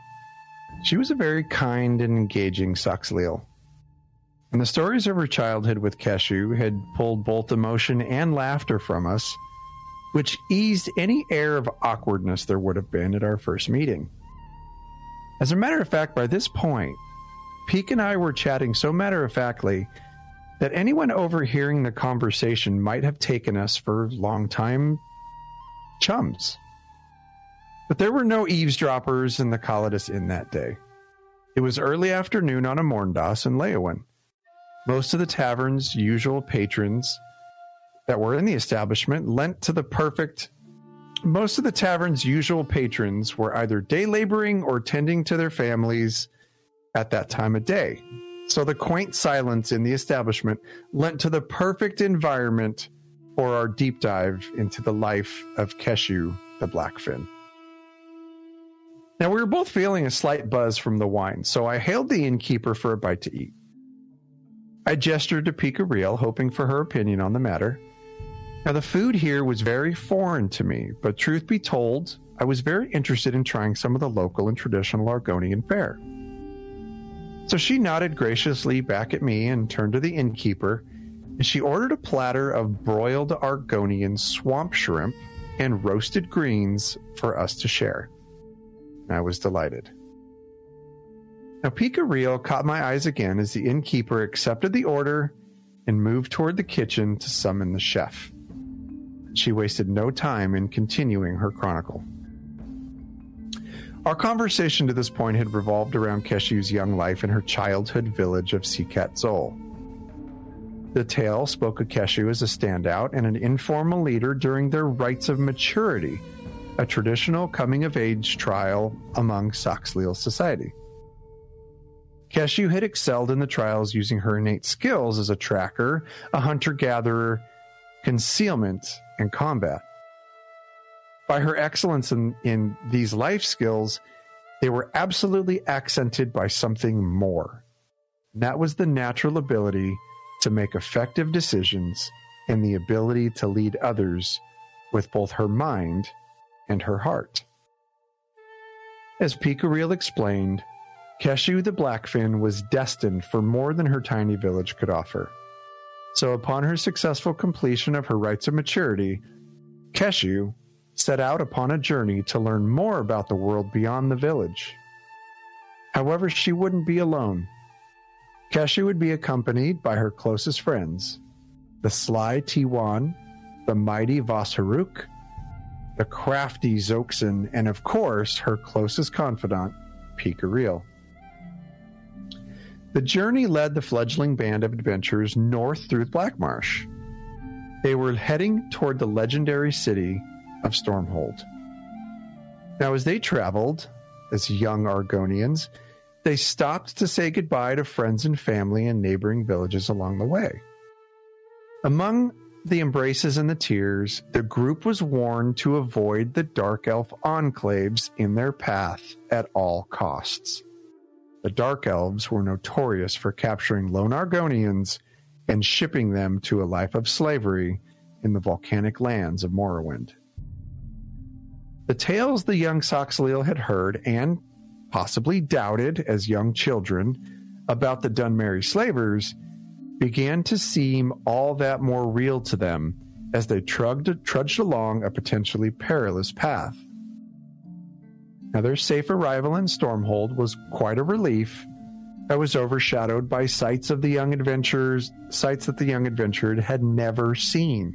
she was a very kind and engaging Soxhleal. And the stories of her childhood with Kheshu had pulled both emotion and laughter from us, which eased any air of awkwardness there would have been at our first meeting. As a matter of fact, by this point, Peak and I were chatting so matter-of-factly that anyone overhearing the conversation might have taken us for a long time chums. But there were no eavesdroppers in the Calidus Inn that day. It was early afternoon on a Morndas in Leowen. Most of the tavern's usual patrons that were in the establishment Most of the tavern's usual patrons were either day laboring or tending to their families at that time of day. So the quaint silence in the establishment lent to the perfect environment for our deep dive into the life of Kheshu the Blackfin. Now, we were both feeling a slight buzz from the wine, so I hailed the innkeeper for a bite to eat. I gestured to Picariel, hoping for her opinion on the matter. Now, the food here was very foreign to me, but truth be told, I was very interested in trying some of the local and traditional Argonian fare. So she nodded graciously back at me and turned to the innkeeper, and she ordered a platter of broiled Argonian swamp shrimp and roasted greens for us to share. I was delighted. Now, Picariel caught my eyes again as the innkeeper accepted the order and moved toward the kitchen to summon the chef. She wasted no time in continuing her chronicle. Our conversation to this point had revolved around Keshu's young life in her childhood village of Sikat Zol. The tale spoke of Keshu as a standout and an informal leader during their rites of maturity, a traditional coming-of-age trial among Saxleal society. Keshu had excelled in the trials using her innate skills as a tracker, a hunter-gatherer, concealment, and combat. By her excellence in these life skills, they were absolutely accented by something more. And that was the natural ability to make effective decisions and the ability to lead others with both her mind and her heart. As Picariel explained, Keshu the Blackfin was destined for more than her tiny village could offer. So upon her successful completion of her rites of maturity, Keshu set out upon a journey to learn more about the world beyond the village. However, she wouldn't be alone. Keshu would be accompanied by her closest friends, the sly Tiwan, the mighty Vasaruk, the crafty Zoxan, and of course, her closest confidant, Picariel. The journey led the fledgling band of adventurers north through Blackmarsh. They were heading toward the legendary city of Stormhold. Now, as they traveled, as young Argonians, they stopped to say goodbye to friends and family and neighboring villages along the way. Among the embraces and the tears, the group was warned to avoid the Dark Elf enclaves in their path at all costs. The Dark Elves were notorious for capturing lone Argonians and shipping them to a life of slavery in the volcanic lands of Morrowind. The tales the young Saxleal had heard and possibly doubted as young children about the Dunmary slavers began to seem all that more real to them as they trudged along a potentially perilous path. Now, their safe arrival in Stormhold was quite a relief that was overshadowed by sights that the young adventurer had never seen.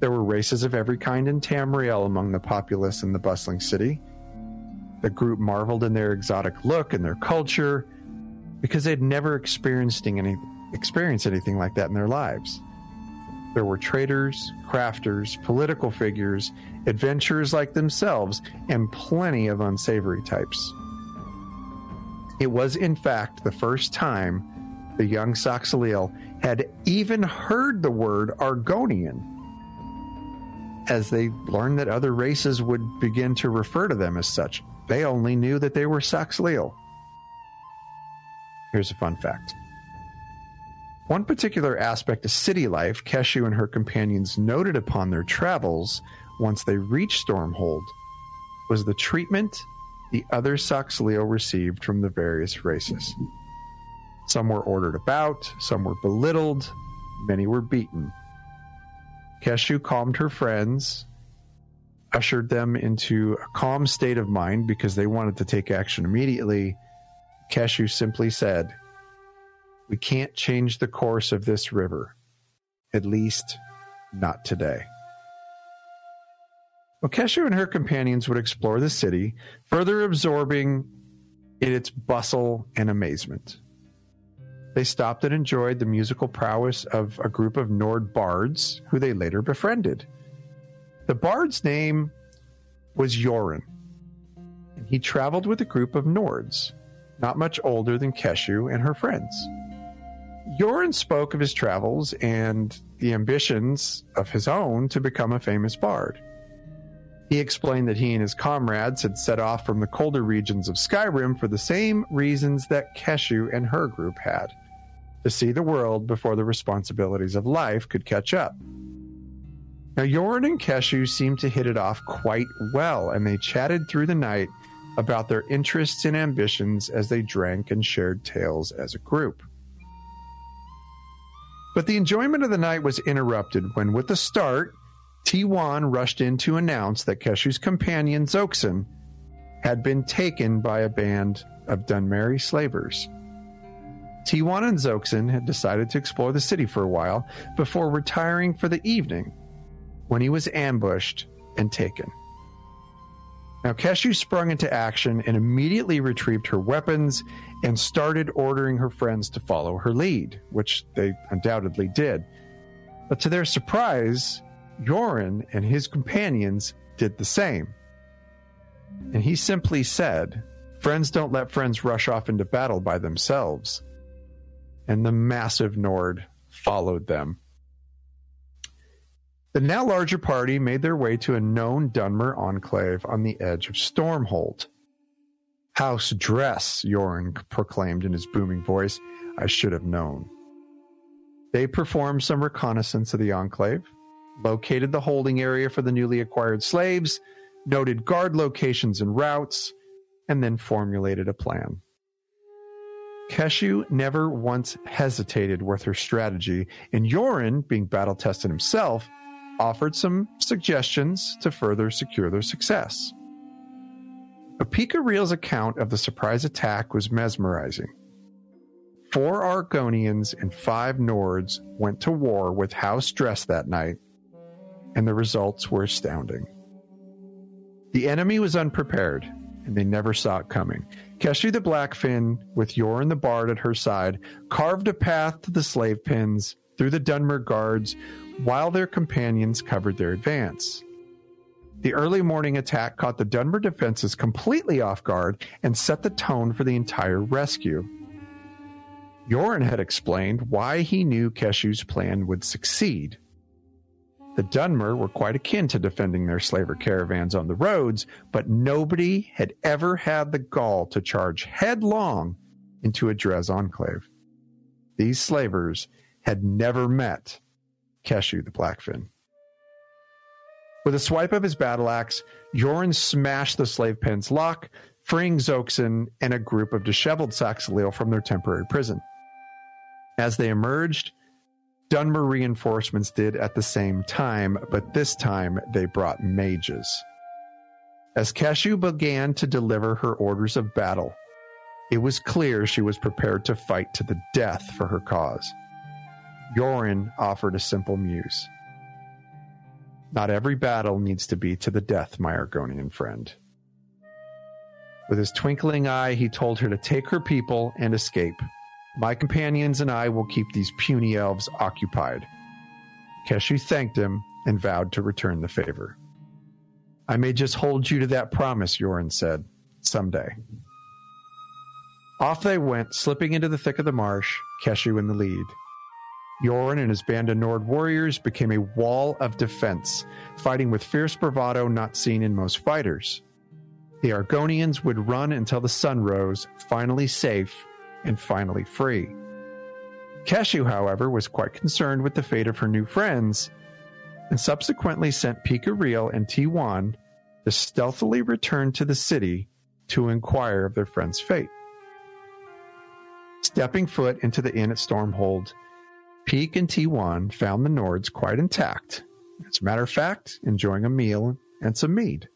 There were races of every kind in Tamriel among the populace in the bustling city. The group marveled in their exotic look and their culture because they'd never experienced anything like that in their lives. There were traders, crafters, political figures, adventurers like themselves, and plenty of unsavory types. It was, in fact, the first time the young Saxleal had even heard the word Argonian, as they learned that other races would begin to refer to them as such. They only knew that they were Saxleal. Here's a fun fact. One particular aspect of city life Keshu and her companions noted upon their travels once they reached Stormhold was the treatment the other Saxleal received from the various races. Some were ordered about, some were belittled, many were beaten. Keshu calmed her friends, ushered them into a calm state of mind because they wanted to take action immediately. Keshu simply said, "We can't change the course of this river, at least not today." Well, Keshu and her companions would explore the city, further absorbing its bustle and amazement. They stopped and enjoyed the musical prowess of a group of Nord bards who they later befriended. The bard's name was Yorin, and he traveled with a group of Nords, not much older than Keshu and her friends. Yorin spoke of his travels and the ambitions of his own to become a famous bard. He explained that he and his comrades had set off from the colder regions of Skyrim for the same reasons that Keshu and her group had, to see the world before the responsibilities of life could catch up. Now, Yoren and Keshu seemed to hit it off quite well, and they chatted through the night about their interests and ambitions as they drank and shared tales as a group. But the enjoyment of the night was interrupted when, with a start, Tywon rushed in to announce that Keshu's companion, Zoxan, had been taken by a band of Dunmeri slavers. Tywon and Zoxan had decided to explore the city for a while before retiring for the evening, when he was ambushed and taken. Now, Keshu sprung into action and immediately retrieved her weapons and started ordering her friends to follow her lead, which they undoubtedly did. But to their surprise, Yoren and his companions did the same. And he simply said, "Friends don't let friends rush off into battle by themselves." And the massive Nord followed them. The now larger party made their way to a known Dunmer enclave on the edge of Stormhold. "House Dress," Yoren proclaimed in his booming voice. "I should have known." They performed some reconnaissance of the enclave, located the holding area for the newly acquired slaves, noted guard locations and routes, and then formulated a plan. Keshu never once hesitated with her strategy, and Yoren, being battle-tested himself, offered some suggestions to further secure their success. Apika Reel's account of the surprise attack was mesmerizing. 4 Argonians and 5 Nords went to war with House Dress that night, and the results were astounding. The enemy was unprepared, and they never saw it coming. Keshu the Blackfin, with Yoren the Bard at her side, carved a path to the slave pens through the Dunmer guards, while their companions covered their advance. The early morning attack caught the Dunmer defenses completely off guard and set the tone for the entire rescue. Yoren had explained why he knew Keshu's plan would succeed. The Dunmer were quite akin to defending their slaver caravans on the roads, but nobody had ever had the gall to charge headlong into a Drez enclave. These slavers had never met Keshu the Blackfin. With a swipe of his battle axe, Yoren smashed the slave pen's lock, freeing Zoxan and a group of disheveled Saxileel from their temporary prison. As they emerged, Dunmer reinforcements did at the same time, but this time they brought mages. As Keshu began to deliver her orders of battle, it was clear she was prepared to fight to the death for her cause. Yoren offered a simple muse. "Not every battle needs to be to the death, my Argonian friend." With his twinkling eye, he told her to take her people and escape. "My companions and I will keep these puny elves occupied." Keshu thanked him and vowed to return the favor. "I may just hold you to that promise," Yoren said, "someday." Off they went, slipping into the thick of the marsh, Keshu in the lead. Yoren and his band of Nord warriors became a wall of defense, fighting with fierce bravado not seen in most fighters. The Argonians would run until the sun rose, finally safe and finally free. Keshu, however, was quite concerned with the fate of her new friends, and subsequently sent Pika Reel and Tywon to stealthily return to the city to inquire of their friend's fate. Stepping foot into the inn at Stormhold, Peak and Tywon found the Nords quite intact, as a matter of fact, enjoying a meal and some mead.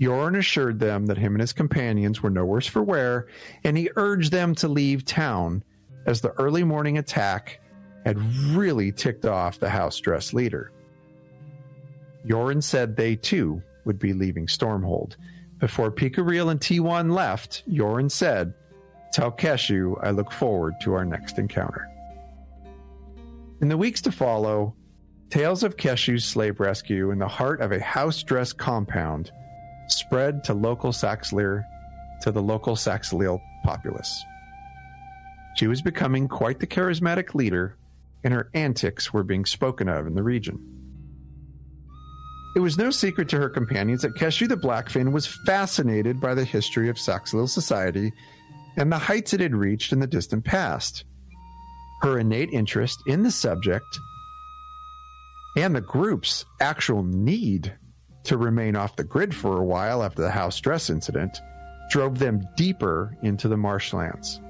Yoren assured them that him and his companions were no worse for wear, and he urged them to leave town, as the early morning attack had really ticked off the House Dress leader. Yoren said they, too, would be leaving Stormhold. Before Pika Reel and Tywon left, Yoren said, "Tell Keshu I look forward to our next encounter." In the weeks to follow, tales of Keshu's slave rescue in the heart of a House Dress compound spread to the local Saxileel populace. She was becoming quite the charismatic leader, and her antics were being spoken of in the region. It was no secret to her companions that Keshu the Blackfin was fascinated by the history of Saxilil society and the heights it had reached in the distant past. Her innate interest in the subject and the group's actual need to remain off the grid for a while after the house dress incident drove them deeper into the marshlands.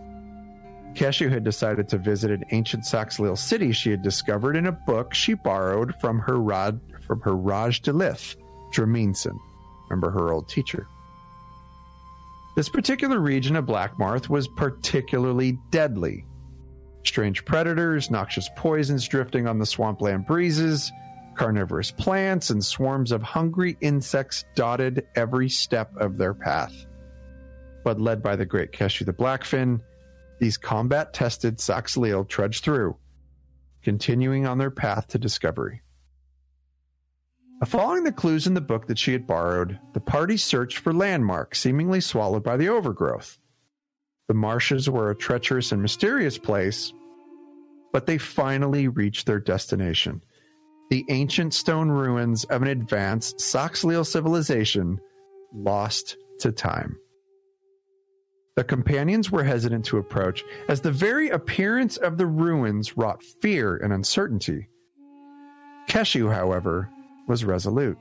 Keshu had decided to visit an ancient Saxilil city she had discovered in a book she borrowed from her Raj Dilith, Draminson, remember her old teacher. This particular region of Blackmarth was particularly deadly. Strange predators, noxious poisons drifting on the swampland breezes, carnivorous plants, and swarms of hungry insects dotted every step of their path. But led by the great Keshu the Blackfin, these combat-tested Saxilil trudged through, continuing on their path to discovery. Following the clues in the book that she had borrowed, the party searched for landmarks seemingly swallowed by the overgrowth. The marshes were a treacherous and mysterious place, but they finally reached their destination, the ancient stone ruins of an advanced Saxilil civilization lost to time. The companions were hesitant to approach, as the very appearance of the ruins wrought fear and uncertainty. Keshu, however, was resolute.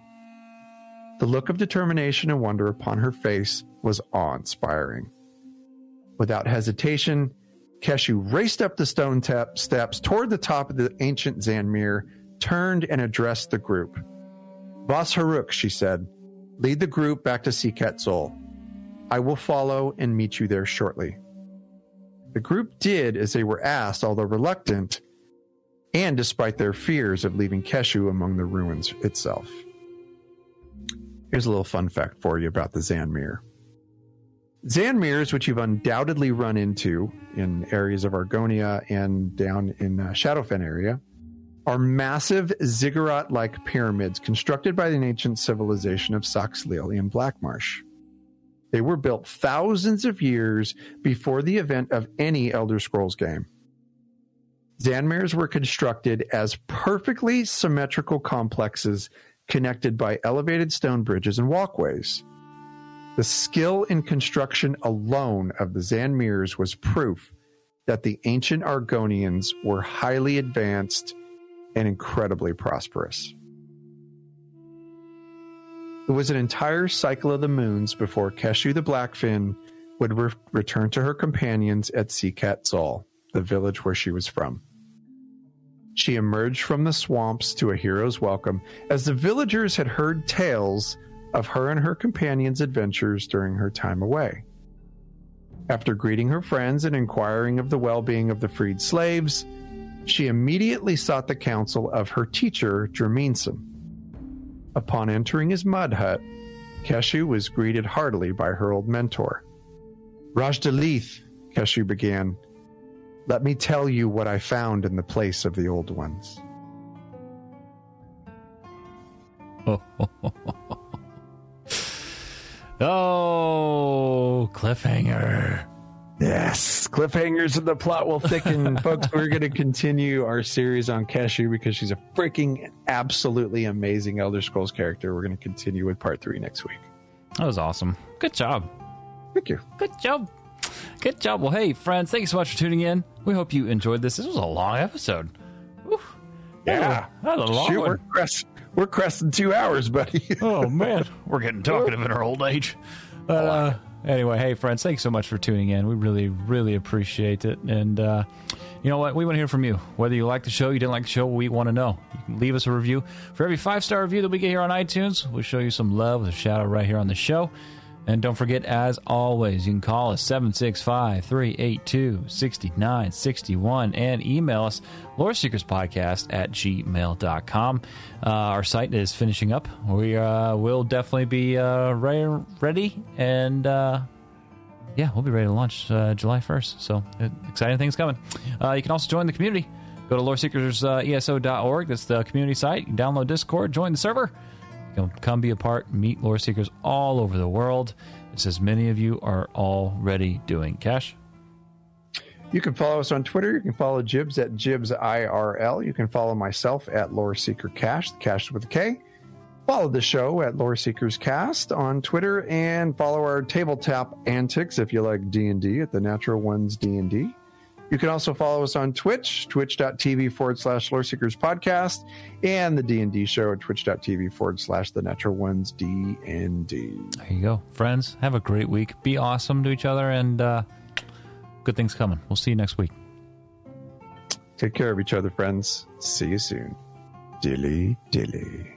The look of determination and wonder upon her face was awe-inspiring. Without hesitation, Keshu raced up the stone steps toward the top of the ancient Zanmir, turned and addressed the group. "Vas Haruk," she said, "lead the group back to Siket Zol. I will follow and meet you there shortly." The group did as they were asked, although reluctant, and despite their fears of leaving Keshu among the ruins itself. Here's a little fun fact for you about the Zanmir. Zanmirs, which you've undoubtedly run into in areas of Argonia and down in Shadowfen area, are massive ziggurat-like pyramids constructed by an ancient civilization of Saxilil in Blackmarsh. They were built thousands of years before the event of any Elder Scrolls game. Zanmirs were constructed as perfectly symmetrical complexes connected by elevated stone bridges and walkways. The skill in construction alone of the Zanmirs was proof that the ancient Argonians were highly advanced and incredibly prosperous. It was an entire cycle of the moons before Keshu the Blackfin would return to her companions at Siket Zol, the village where she was from. She emerged from the swamps to a hero's welcome, as the villagers had heard tales of her and her companions' adventures during her time away. After greeting her friends and inquiring of the well-being of the freed slaves, she immediately sought the counsel of her teacher, Draminson. Upon entering his mud hut, Keshu was greeted heartily by her old mentor. "Raj Dilith," Keshu began, "let me tell you what I found in the place of the old ones." Oh, cliffhanger. Yes, cliffhangers in the plot will thicken. Folks, we're going to continue our series on Keshu because she's a freaking absolutely amazing Elder Scrolls character. We're going to continue with part 3 next week. That was awesome. Good job. Thank you. Good job. Good job. Well, hey, friends, thank you so much for tuning in. We hope you enjoyed this. This was a long episode. Woo. Yeah. That was a long one. We're cresting 2 hours, buddy. Oh, man. We're getting talkative in our old age. Anyway, hey, friends, thanks so much for tuning in. We really, really appreciate it. And you know what? We want to hear from you. Whether you like the show, you didn't like the show, we want to know. You can leave us a review. For every 5-star review that we get here on iTunes, we'll show you some love with a shout-out right here on the show. And don't forget, as always, you can call us 765-382-6961 and email us loreseekerspodcast@gmail.com. Our site is finishing up. We will definitely be ready, and we'll be ready to launch July 1st. So exciting things coming. You can also join the community. Go to loreseekerseso.org. That's the community site. You can download Discord, join the server. Come be a part, meet lore seekers all over the world. It's as many of you are already doing. Cash? You can follow us on Twitter. You can follow Jibs at JibsIRL. You can follow myself at LoreSeekerCash, Cash with a K. Follow the show at Lore Seekers Cast on Twitter, and follow our tabletop antics if you like D&D at The Natural Ones D&D. You can also follow us on Twitch, twitch.tv/Lore Seekers Podcast, and the D&D show at twitch.tv/The Natural Ones D&D. There you go. Friends, have a great week. Be awesome to each other, and good things coming. We'll see you next week. Take care of each other, friends. See you soon. Dilly, dilly.